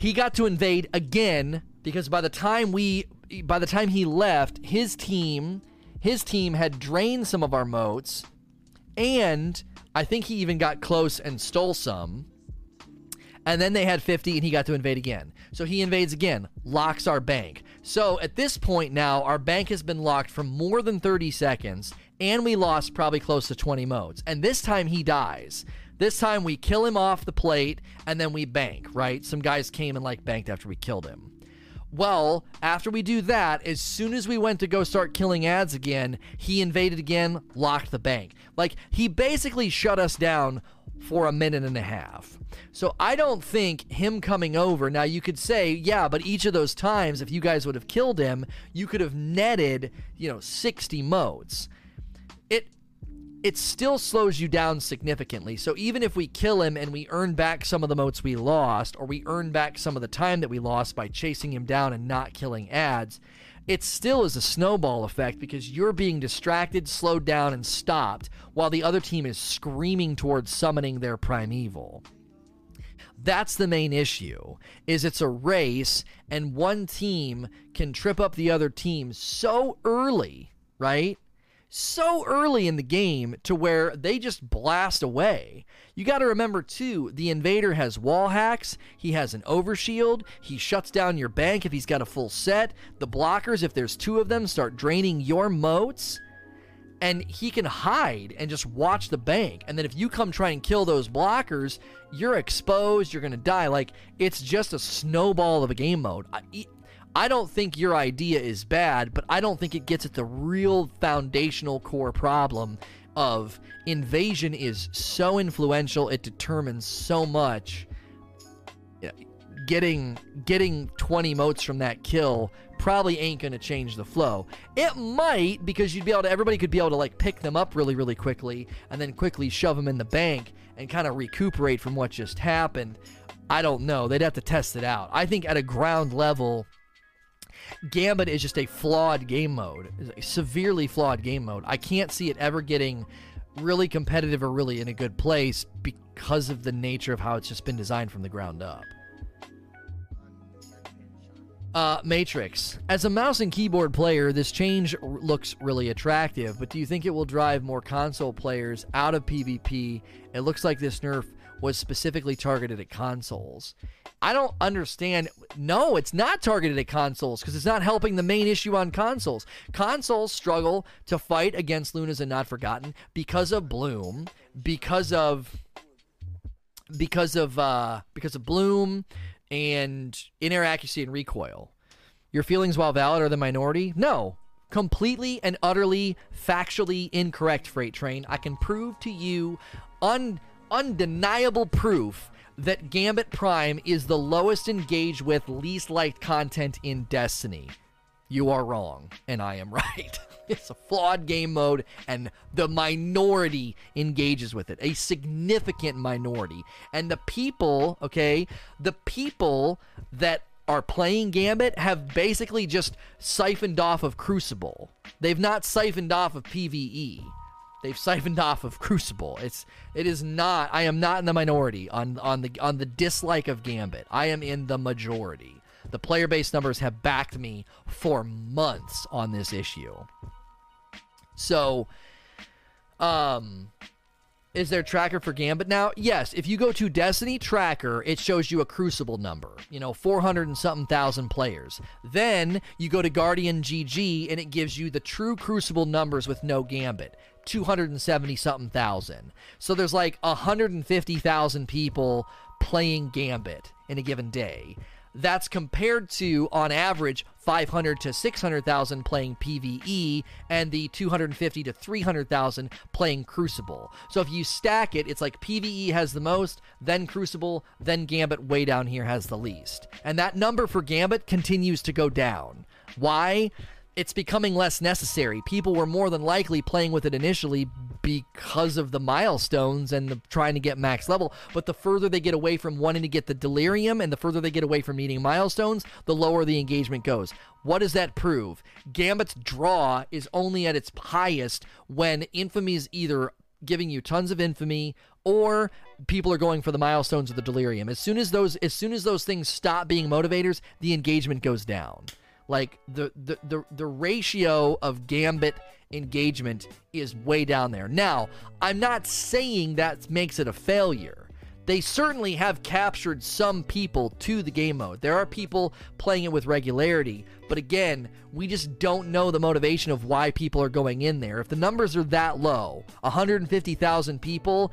He got to invade again because by the time he left, his team had drained some of our motes, and I think he even got close and stole some. And then they had 50, and he got to invade again. So he invades again, locks our bank. So at this point now, our bank has been locked for more than 30 seconds, and we lost probably close to 20 modes. And this time he dies. This time we kill him off the plate, and then we bank, right? Some guys came and like banked after we killed him. Well, after we do that, as soon as we went to go start killing ads again, he invaded again, locked the bank. Like, he basically shut us down for a minute and a half. So I don't think him coming over, now you could say, yeah, but each of those times, if you guys would have killed him, you could have netted, 60 modes. It still slows you down significantly. So even if we kill him and we earn back some of the motes we lost, or we earn back some of the time that we lost by chasing him down and not killing ads, it still is a snowball effect because you're being distracted, slowed down, and stopped while the other team is screaming towards summoning their primeval. That's the main issue, is it's a race, and one team can trip up the other team so early, right? So early in the game to where they just blast away. You got to remember, too, the invader has wall hacks. He has an overshield. He shuts down your bank if he's got a full set. The blockers, if there's 2 of them, start draining your motes. And he can hide and just watch the bank. And then if you come try and kill those blockers, you're exposed. You're going to die. Like, it's just a snowball of a game mode. I, I don't think your idea is bad, but I don't think it gets at the real foundational core problem of invasion is so influential, it determines so much. Getting 20 motes from that kill probably ain't going to change the flow. It might, because you'd be able to, everybody could be able to like pick them up really, really quickly and then quickly shove them in the bank and kind of recuperate from what just happened. I don't know. They'd have to test it out. I think at a ground level, Gambit is just a flawed game mode. It's a severely flawed game mode. I can't see it ever getting really competitive or really in a good place because of the nature of how it's just been designed from the ground up. Matrix. As a mouse and keyboard player, this change looks really attractive, but do you think it will drive more console players out of PvP? It looks like this nerf was specifically targeted at consoles. I don't understand. No, it's not targeted at consoles because it's not helping the main issue on consoles. Consoles struggle to fight against Luna's and Not Forgotten because of Bloom, because of Bloom and inaccuracy and recoil. Your feelings, while valid, are the minority? No. Completely and utterly factually incorrect, Freight Train. I can prove to you undeniable proof that Gambit Prime is the lowest engaged with, least liked content in Destiny. You are wrong, and I am right. It's a flawed game mode, and the minority engages with it. A significant minority. And the people, okay, the people that are playing Gambit have basically just siphoned off of Crucible. They've not siphoned off of PvE. They've siphoned off of Crucible. It is not, I am not in the minority on the dislike of Gambit. I am in the majority. The player base numbers have backed me for months on this issue. So, is there a tracker for Gambit now? Yes, if you go to Destiny Tracker, it shows you a Crucible number. You know, 400 and something thousand players. Then, you go to Guardian GG, and it gives you the true Crucible numbers with no Gambit. 270 something thousand. So there's like 150,000 people playing Gambit in a given day. That's compared to, on average, 500 to 600,000 playing PvE and the 250 to 300,000 playing Crucible. So if you stack it, it's like PvE has the most, then Crucible, then Gambit way down here has the least. And that number for Gambit continues to go down. Why? It's becoming less necessary. People were more than likely playing with it initially because of the milestones and the trying to get max level, but the further they get away from wanting to get the delirium and the further they get away from needing milestones, the lower the engagement goes. What does that prove? Gambit's draw is only at its highest when infamy is either giving you tons of infamy or people are going for the milestones or the delirium. As soon as those things stop being motivators, the engagement goes down. Like, the ratio of Gambit engagement is way down there. Now, I'm not saying that makes it a failure. They certainly have captured some people to the game mode. There are people playing it with regularity. But again, we just don't know the motivation of why people are going in there. If the numbers are that low, 150,000 people...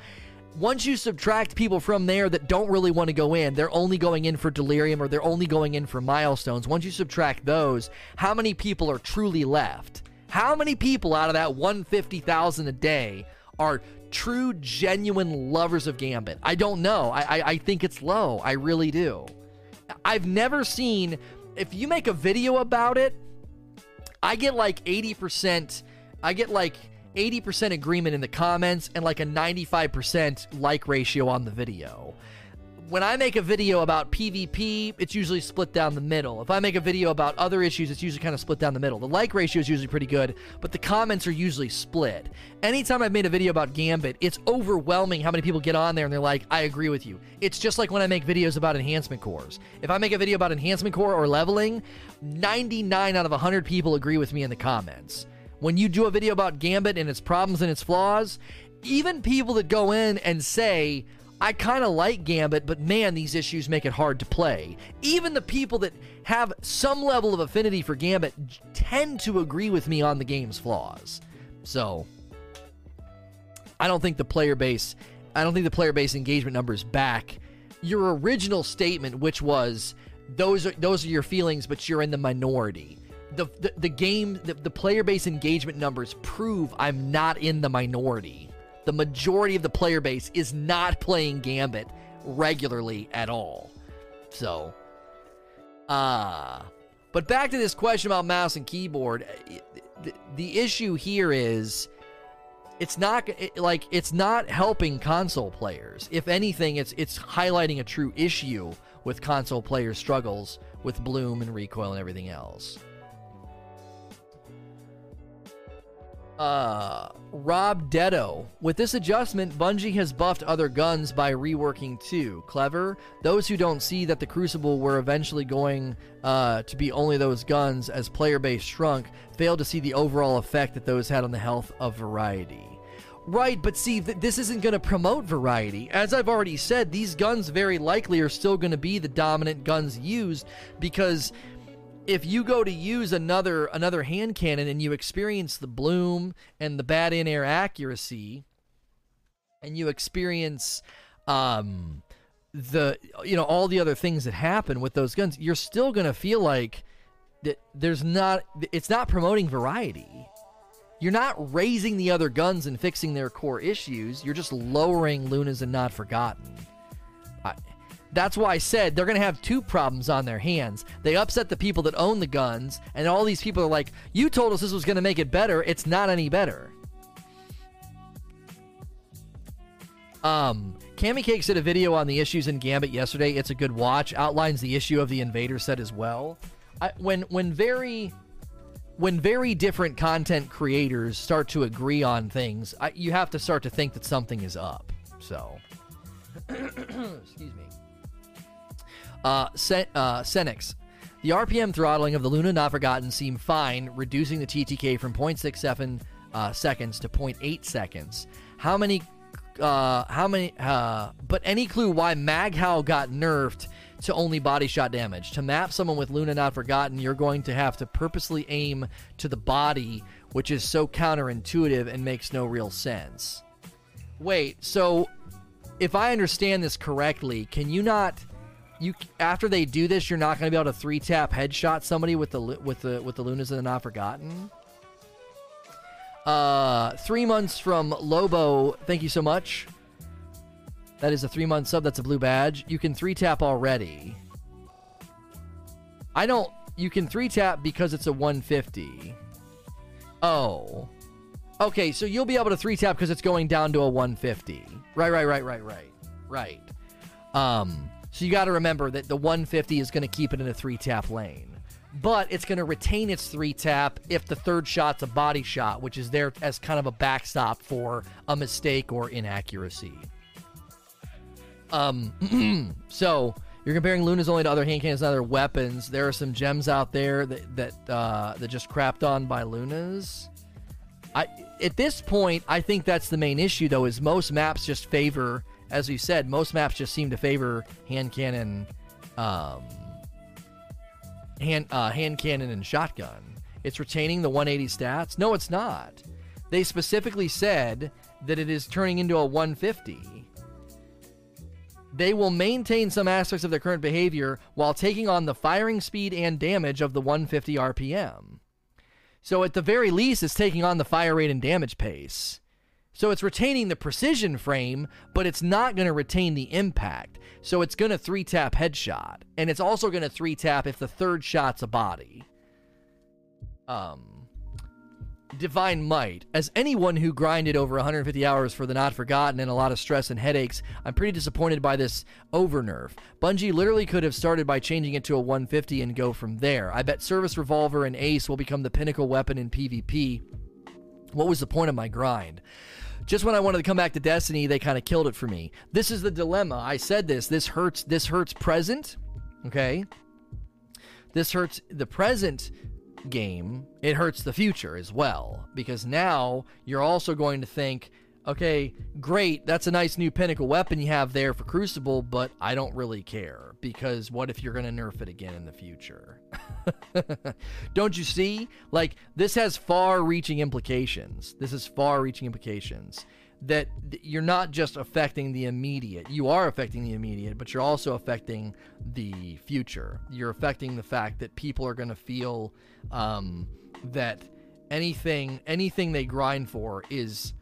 Once you subtract people from there that don't really want to go in, they're only going in for delirium or they're only going in for milestones. Once you subtract those, how many people are truly left? How many people out of that 150,000 a day are true, genuine lovers of Gambit? I don't know. I think it's low. I really do. I've never seen... If you make a video about it, I get like 80%... I get like... 80% agreement in the comments and like a 95% like ratio on the video. When I make a video about PvP, it's usually split down the middle. If I make a video about other issues, it's usually kind of split down the middle. The like ratio is usually pretty good, but the comments are usually split. Anytime I've made a video about Gambit, it's overwhelming how many people get on there and they're like, I agree with you. It's just like when I make videos about enhancement cores. If I make a video about enhancement core or leveling, 99 out of 100 people agree with me in the comments. When you do a video about Gambit and its problems and its flaws, even people that go in and say, I kind of like Gambit, but man, these issues make it hard to play. Even the people that have some level of affinity for Gambit tend to agree with me on the game's flaws. So, I don't think the player base engagement number is back. Your original statement, which was those are your feelings, but you're in the minority. The game, the player base engagement numbers prove I'm not in the minority. The majority of the player base is not playing Gambit regularly at all. So, but back to this question about mouse and keyboard. The issue here is it's not helping console players. If anything, it's highlighting a true issue with console players' struggles with bloom and recoil and everything else. Rob Detto. With this adjustment, Bungie has buffed other guns by reworking too. Clever. Those who don't see that the Crucible were eventually going to be only those guns as player base shrunk failed to see the overall effect that those had on the health of variety. Right, but see, this isn't going to promote variety. As I've already said, these guns very likely are still going to be the dominant guns used, because if you go to use another hand cannon and you experience the bloom and the bad in-air accuracy, and you experience all the other things that happen with those guns, you're still gonna feel like that it's not promoting variety. You're not raising the other guns and fixing their core issues. You're just lowering Luna's and Not Forgotten. That's why I said they're going to have two problems on their hands. They upset the people that own the guns, and all these people are like, you told us this was going to make it better. It's not any better. Cammy Cakes did a video on the issues in Gambit yesterday. It's a good watch. Outlines the issue of the Invader set as well. When very different content creators start to agree on things, you have to start to think that something is up. So, excuse me. Senex, the RPM throttling of the Luna Not Forgotten seemed fine, reducing the TTK from 0.67 seconds to 0.8 seconds. But any clue why MagHowl got nerfed to only body shot damage? To map someone with Luna Not Forgotten, you're going to have to purposely aim to the body, which is so counterintuitive and makes no real sense. Wait, so if I understand this correctly, can you not... after they do this, you're not going to be able to 3-tap headshot somebody with the Lunas and the Not Forgotten. 3 months from Lobo, thank you so much. That is a 3-month sub. That's a blue badge. You can 3-tap already. You can 3-tap because it's a 150. Oh, okay. So you'll be able to 3-tap because it's going down to a 150. Right. So you got to remember that the 150 is going to keep it in a 3-tap lane. But it's going to retain its 3-tap if the third shot's a body shot, which is there as kind of a backstop for a mistake or inaccuracy. So you're comparing Luna's only to other hand cannons and other weapons. There are some gems out there that just crapped on by Luna's. At this point, I think that's the main issue, though, is most maps just favor... As we said, most maps just seem to favor hand cannon and shotgun. It's retaining the 180 stats. No, it's not. They specifically said that it is turning into a 150. They will maintain some aspects of their current behavior while taking on the firing speed and damage of the 150 RPM. So at the very least, it's taking on the fire rate and damage pace. So it's retaining the precision frame, but it's not going to retain the impact. So it's going to 3-tap headshot. And it's also going to 3-tap if the third shot's a body. Divine Might. As anyone who grinded over 150 hours for the Not Forgotten and a lot of stress and headaches, I'm pretty disappointed by this over-nerf. Bungie literally could have started by changing it to a 150 and go from there. I bet Service Revolver and Ace will become the pinnacle weapon in PvP. What was the point of my grind? Just when I wanted to come back to Destiny, they kind of killed it for me. This is the dilemma. I said this. This hurts present, okay? This hurts the present game. It hurts the future as well, because now you're also going to think, okay, great, that's a nice new pinnacle weapon you have there for Crucible, but I don't really care, because what if you're going to nerf it again in the future? Don't you see? Like, this has far-reaching implications. that you're not just affecting the immediate. You are affecting the immediate, but you're also affecting the future. You're affecting the fact that people are going to feel that anything they grind for is,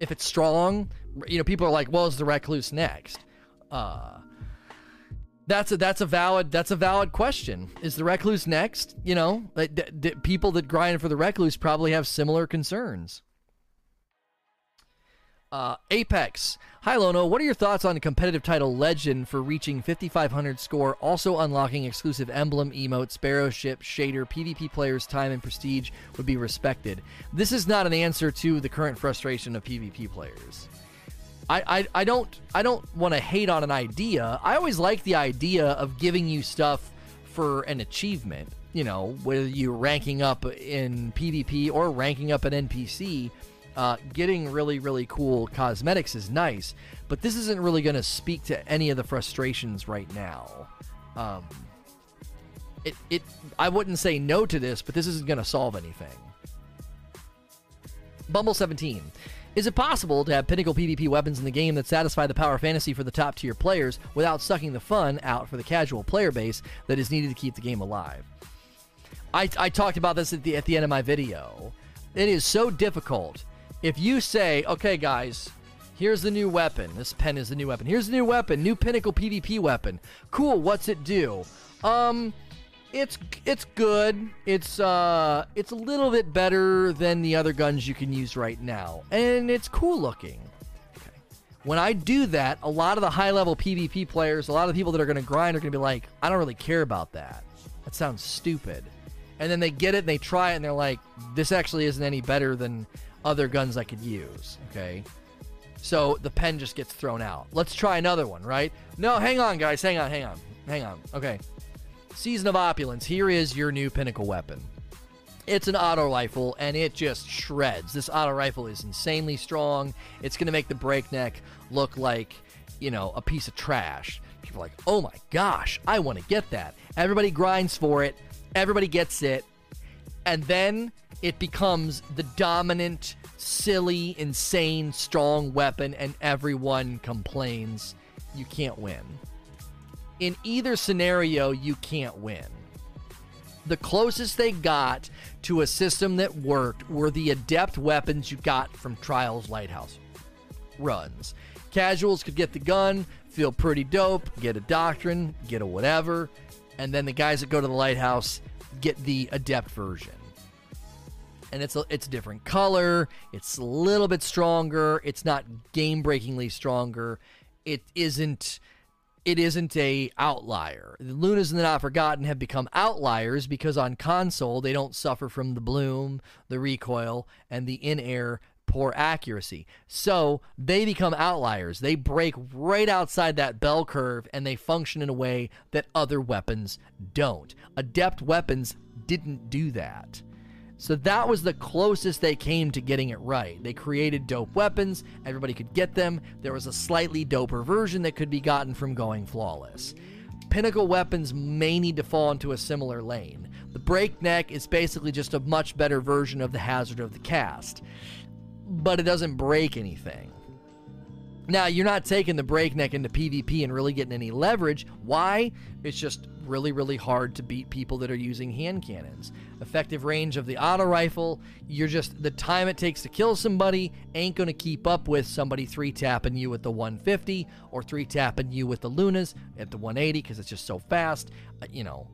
if it's strong, you know, people are like, well, is the Recluse next? That's a valid question. Is the Recluse next? You know, people that grind for the Recluse probably have similar concerns. Apex. Hi, Lono. What are your thoughts on the competitive title Legend for reaching 5,500 score, also unlocking exclusive emblem, emote, sparrow ship, shader, PvP players' time and prestige would be respected? This is not an answer to the current frustration of PvP players. I don't want to hate on an idea. I always like the idea of giving you stuff for an achievement, you know, whether you're ranking up in PvP or ranking up an NPC. Getting really, really cool cosmetics is nice, but this isn't really going to speak to any of the frustrations right now. I wouldn't say no to this, but this isn't going to solve anything. Bumble17. Is it possible to have pinnacle PvP weapons in the game that satisfy the power fantasy for the top-tier players without sucking the fun out for the casual player base that is needed to keep the game alive? I talked about this at the end of my video. It is so difficult. If you say, okay, guys, here's the new weapon. This pen is the new weapon. Here's the new weapon, new pinnacle PvP weapon. Cool, what's it do? It's good. It's a little bit better than the other guns you can use right now. And it's cool looking. Okay. When I do that, a lot of the high-level PvP players, a lot of the people that are going to grind are going to be like, I don't really care about that. That sounds stupid. And then they get it and they try it and they're like, this actually isn't any better than other guns I could use, okay? So the pen just gets thrown out. Let's try another one, right? No, hang on, guys. Hang on. Okay. Season of Opulence. Here is your new pinnacle weapon. It's an auto rifle, and it just shreds. This auto rifle is insanely strong. It's going to make the Breakneck look like, you know, a piece of trash. People are like, oh my gosh, I want to get that. Everybody grinds for it. Everybody gets it. And then it becomes the dominant, silly, insane, strong weapon, and everyone complains. You can't win. In either scenario, you can't win. The closest they got to a system that worked were the adept weapons you got from Trials Lighthouse runs. Casuals could get the gun, feel pretty dope, get a doctrine, get a whatever, and then the guys that go to the Lighthouse get the adept version. And it's a different color, it's a little bit stronger, it's not game-breakingly stronger, it isn't a outlier. The Lunas and the Not Forgotten have become outliers because on console they don't suffer from the bloom, the recoil, and the in-air poor accuracy. So they become outliers. They break right outside that bell curve and they function in a way that other weapons don't. Adept weapons didn't do that. So that was the closest they came to getting it right. They created dope weapons. Everybody could get them. There was a slightly doper version that could be gotten from going flawless. Pinnacle weapons may need to fall into a similar lane. The Breakneck is basically just a much better version of the Hazard of the Cast, but it doesn't break anything. Now, you're not taking the Breakneck into PvP and really getting any leverage. Why? It's just really, really hard to beat people that are using hand cannons. Effective range of the auto rifle, you're just, the time it takes to kill somebody ain't going to keep up with somebody 3-tapping you with the 150 or 3-tapping you with the Lunas at the 180 because it's just so fast. You know,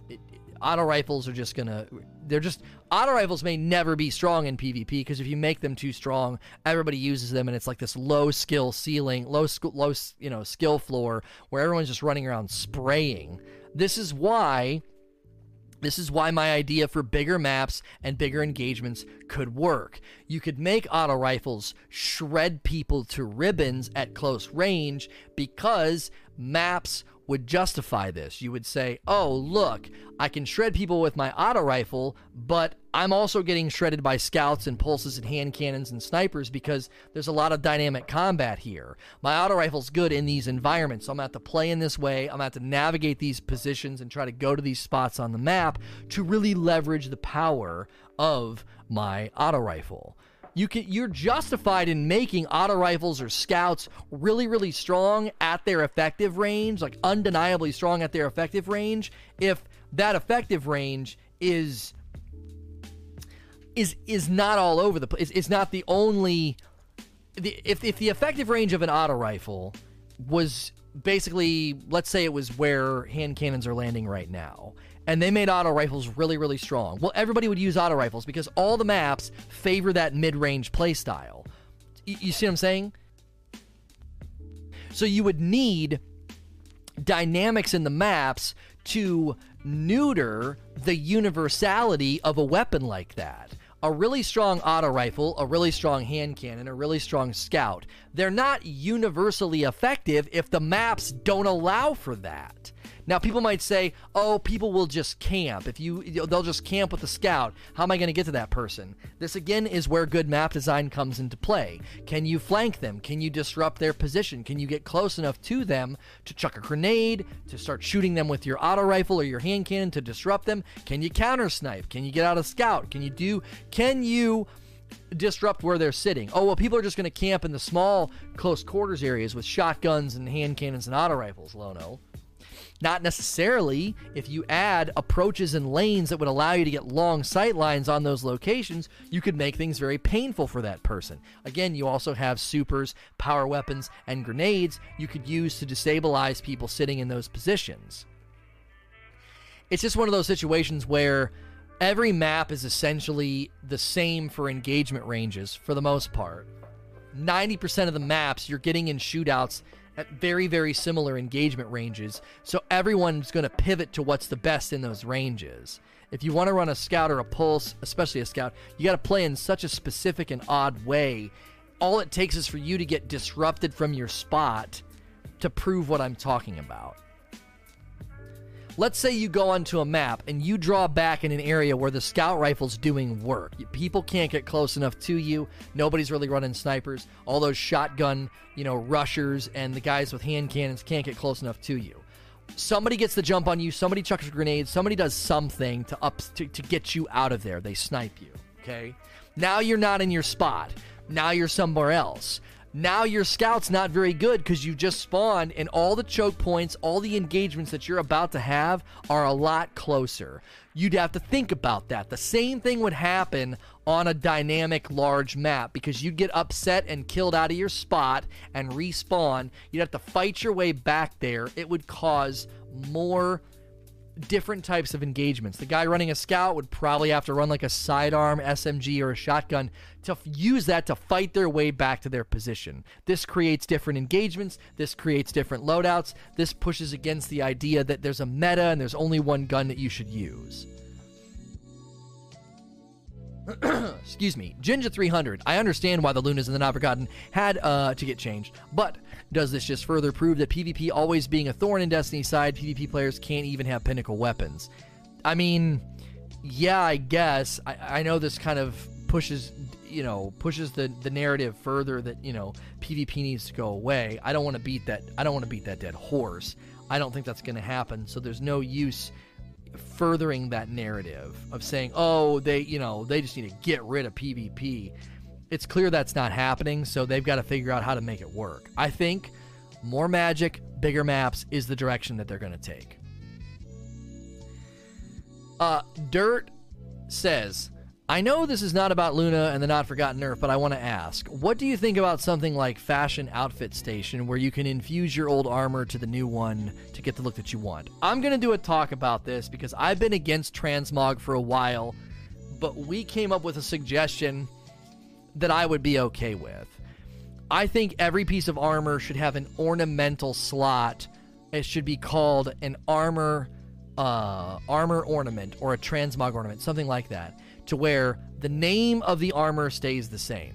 auto rifles are just going to, they're just, auto rifles may never be strong in PvP because if you make them too strong, everybody uses them and it's like this low skill ceiling, low you know, skill floor where everyone's just running around spraying. This is why my idea for bigger maps and bigger engagements could work. You could make auto rifles shred people to ribbons at close range because maps would justify this. You would say, oh, look, I can shred people with my auto rifle, but I'm also getting shredded by scouts and pulses and hand cannons and snipers because there's a lot of dynamic combat here. My auto rifle's good in these environments, so I'm going to have to play in this way. I'm going to have to navigate these positions and try to go to these spots on the map to really leverage the power of my auto rifle. You're justified in making auto rifles or scouts really, really strong at their effective range, like undeniably strong at their effective range, if that effective range is not all over the place. It's not the only. If the effective range of an auto rifle was basically, let's say it was where hand cannons are landing right now, and they made auto rifles really, really strong. Well, everybody would use auto rifles because all the maps favor that mid-range playstyle. You see what I'm saying? So you would need dynamics in the maps to neuter the universality of a weapon like that. A really strong auto rifle, a really strong hand cannon, a really strong scout, they're not universally effective if the maps don't allow for that. Now, people might say, oh, people will just camp. They'll just camp with a scout. How am I going to get to that person? This, again, is where good map design comes into play. Can you flank them? Can you disrupt their position? Can you get close enough to them to chuck a grenade, to start shooting them with your auto rifle or your hand cannon to disrupt them? Can you counter snipe? Can you get out of scout? Can you disrupt where they're sitting? Oh, well, people are just going to camp in the small close quarters areas with shotguns and hand cannons and auto rifles, Lono. Not necessarily. If you add approaches and lanes that would allow you to get long sight lines on those locations, you could make things very painful for that person. Again, you also have supers, power weapons, and grenades you could use to destabilize people sitting in those positions. It's just one of those situations where every map is essentially the same for engagement ranges for the most part. 90% of the maps you're getting in shootouts at very, very similar engagement ranges, so everyone's going to pivot to what's the best in those ranges. If you want to run a scout or a pulse, especially a scout, you got to play in such a specific and odd way. All it takes is for you to get disrupted from your spot to prove what I'm talking about. Let's say you go onto a map and you draw back in an area where the scout rifle's doing work. People can't get close enough to you. Nobody's really running snipers. All those shotgun, rushers and the guys with hand cannons can't get close enough to you. Somebody gets the jump on you. Somebody chucks a grenade. Somebody does something to get you out of there. They snipe you, okay? Now you're not in your spot. Now you're somewhere else. Now your scout's not very good because you just spawned, and all the choke points, all the engagements that you're about to have are a lot closer. You'd have to think about that. The same thing would happen on a dynamic large map because you'd get upset and killed out of your spot and respawn. You'd have to fight your way back there. It would cause more different types of engagements. The guy running a scout would probably have to run like a sidearm, SMG, or a shotgun to use that to fight their way back to their position. This creates different engagements. This creates different loadouts. This pushes against the idea that there's a meta and there's only one gun that you should use. Excuse me. Jinja 300. I understand why the Lunas and the Not Forgotten had to get changed, but does this just further prove that PvP always being a thorn in Destiny's side, PvP players can't even have pinnacle weapons? I mean, yeah, I guess. I know this kind of pushes the narrative further that, PvP needs to go away. I don't want to beat that dead horse. I don't think that's going to happen, so there's no use furthering that narrative of saying, oh, they just need to get rid of PvP. It's clear that's not happening, so they've got to figure out how to make it work. I think more magic, bigger maps is the direction that they're going to take. Dirt says, I know this is not about Luna and the Not Forgotten nerf, but I want to ask, what do you think about something like Fashion Outfit Station, where you can infuse your old armor to the new one to get the look that you want? I'm going to do a talk about this because I've been against transmog for a while, but we came up with a suggestion that I would be okay with. I think every piece of armor should have an ornamental slot. It should be called an armor ornament or a transmog ornament, something like that, to where the name of the armor stays the same.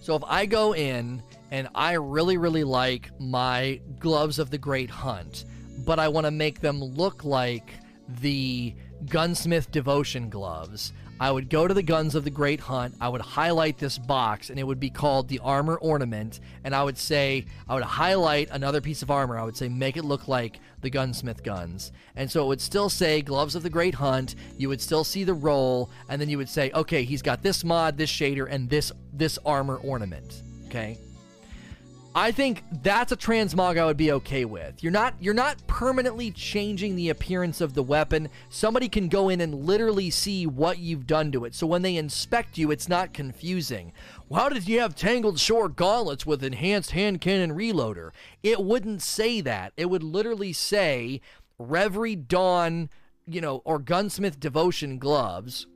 So if I go in and I really, really like my gloves of the Great Hunt, but I want to make them look like the Gunsmith Devotion gloves, I would go to the Guns of the Great Hunt, I would highlight this box, and it would be called the Armor Ornament, and I would say, I would highlight another piece of armor, I would say, make it look like the Gunsmith guns. And so it would still say Gloves of the Great Hunt, you would still see the roll, and then you would say, okay, he's got this mod, this shader, and this armor ornament, okay? I think that's a transmog I would be okay with. You're not permanently changing the appearance of the weapon. Somebody can go in and literally see what you've done to it. So when they inspect you, it's not confusing. Why did you have Tangled Shore gauntlets with enhanced hand cannon reloader? It wouldn't say that. It would literally say Reverie Dawn, you know, or Gunsmith Devotion gloves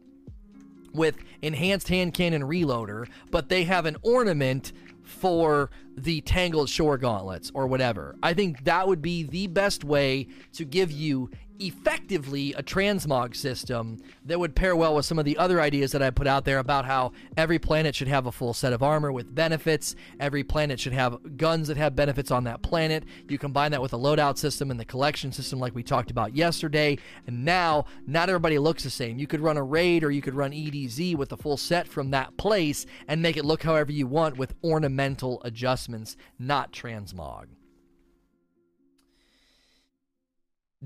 with enhanced hand cannon reloader, but they have an ornament for the Tangled Shore gauntlets or whatever. I think that would be the best way to give you effectively a transmog system that would pair well with some of the other ideas that I put out there about how every planet should have a full set of armor with benefits, every planet should have guns that have benefits on that planet. You combine that with a loadout system and the collection system like we talked about yesterday, and now not everybody looks the same. You could run a raid or you could run EDZ with a full set from that place and make it look however you want with ornamental adjustments, not transmog.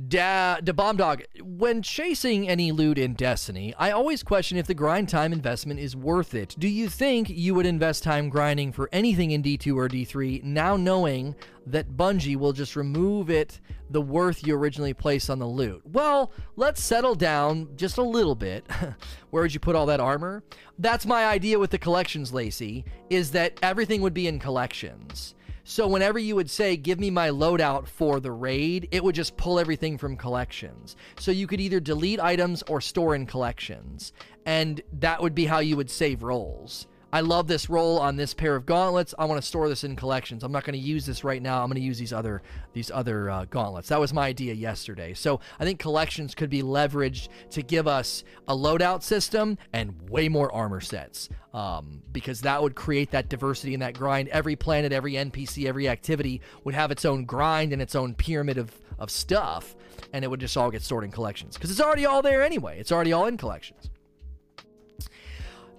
Da Bomb Dog, when chasing any loot in Destiny, I always question if the grind time investment is worth it. Do you think you would invest time grinding for anything in D2 or D3, now knowing that Bungie will just remove it, the worth you originally placed on the loot? Well, let's settle down just a little bit. Where would you put all that armor? That's my idea with the collections, Lacey, is that everything would be in collections. So whenever you would say, give me my loadout for the raid, it would just pull everything from collections. So you could either delete items or store in collections. And that would be how you would save rolls. I love this roll on this pair of gauntlets. I want to store this in collections. I'm not going to use this right now. I'm going to use these other gauntlets. That was my idea yesterday. So I think collections could be leveraged to give us a loadout system and way more armor sets. Because that would create that diversity and that grind. Every planet, every NPC, every activity would have its own grind and its own pyramid of stuff, and it would just all get stored in collections. Because it's already all there anyway. It's already all in collections.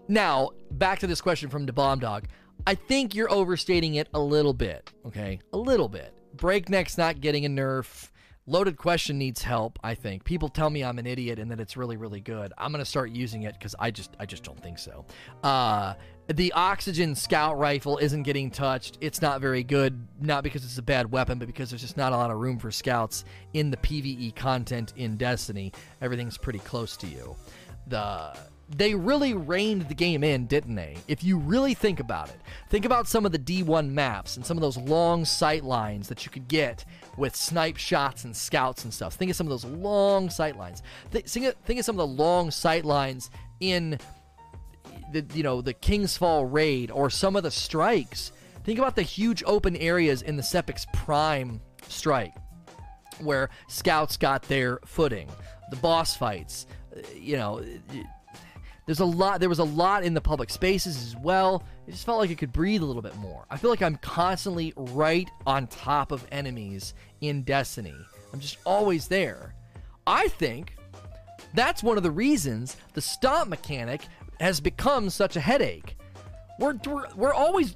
Now, back to this question from DaBombDog. I think you're overstating it a little bit, okay? A little bit. Breakneck's not getting a nerf. Loaded Question needs help, I think. People tell me I'm an idiot and that it's really, really good. I'm going to start using it because I just don't think so. The Oxygen Scout Rifle isn't getting touched. It's not very good, not because it's a bad weapon, but because there's just not a lot of room for scouts in the PvE content in Destiny. Everything's pretty close to you. They really reined the game in, didn't they? If you really think about it. Think about some of the D1 maps and some of those long sight lines that you could get with snipe shots and scouts and stuff. Think of some of those long sight lines. Think of some of the long sight lines in the King's Fall raid or some of the strikes. Think about the huge open areas in the Sepix Prime strike where scouts got their footing. The boss fights, There was a lot in the public spaces as well. It just felt like it could breathe a little bit more. I feel like I'm constantly right on top of enemies in Destiny. I'm just always there. I think that's one of the reasons the stomp mechanic has become such a headache. We're always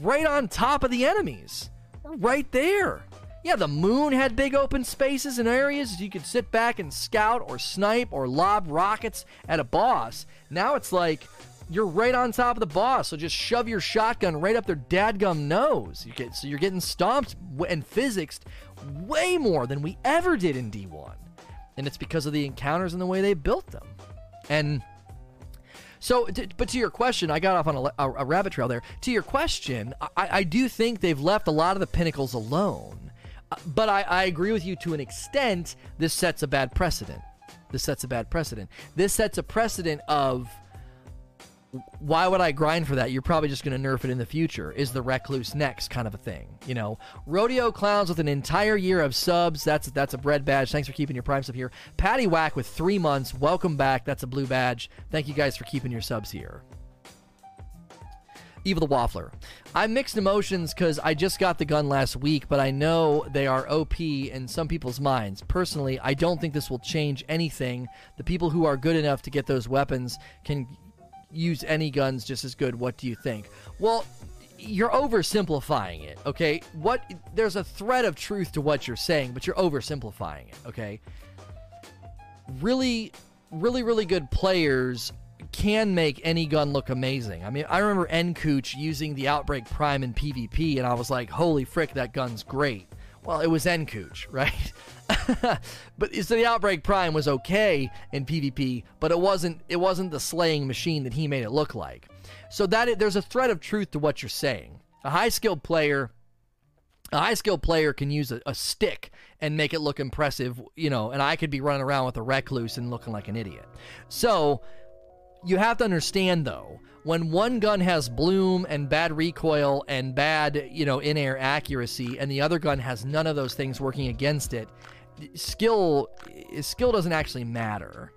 right on top of the enemies. We're right there. Yeah, the moon had big open spaces and areas you could sit back and scout or snipe or lob rockets at a boss. Now it's like you're right on top of the boss, so just shove your shotgun right up their dadgum nose. So you're getting stomped and physicsed way more than we ever did in D1. And it's because of the encounters and the way they built them. And so, but to your question, I got off on a rabbit trail there. To your question, I do think they've left a lot of the pinnacles alone. But I agree with you to an extent. This sets a bad precedent. This sets a precedent of, why would I grind for that? You're probably just going to nerf it in the future. Is the Recluse next kind of a thing? You know, Rodeo Clowns with an entire year of subs. That's a bread badge. Thanks for keeping your primes up here. Patty Whack with 3 months. Welcome back. That's a blue badge. Thank you guys for keeping your subs here. Evil the Waffler. I'm mixed emotions because I just got the gun last week, but I know they are OP in some people's minds. Personally, I don't think this will change anything. The people who are good enough to get those weapons can use any guns just as good. What do you think? Well, you're oversimplifying it, okay? There's a thread of truth to what you're saying, but you're oversimplifying it, okay? Really good players can make any gun look amazing. I mean, I remember Encooch using the Outbreak Prime in PvP, and I was like, holy frick, that gun's great. Well, it was Encooch, right? But so the Outbreak Prime was okay in PvP, but it wasn't the slaying machine that he made it look like. So there's a thread of truth to what you're saying. A high-skilled player can use a stick and make it look impressive, you know, and I could be running around with a Recluse and looking like an idiot. So you have to understand, though, when one gun has bloom and bad recoil and bad, you know, in-air accuracy, and the other gun has none of those things working against it, skill doesn't actually matter.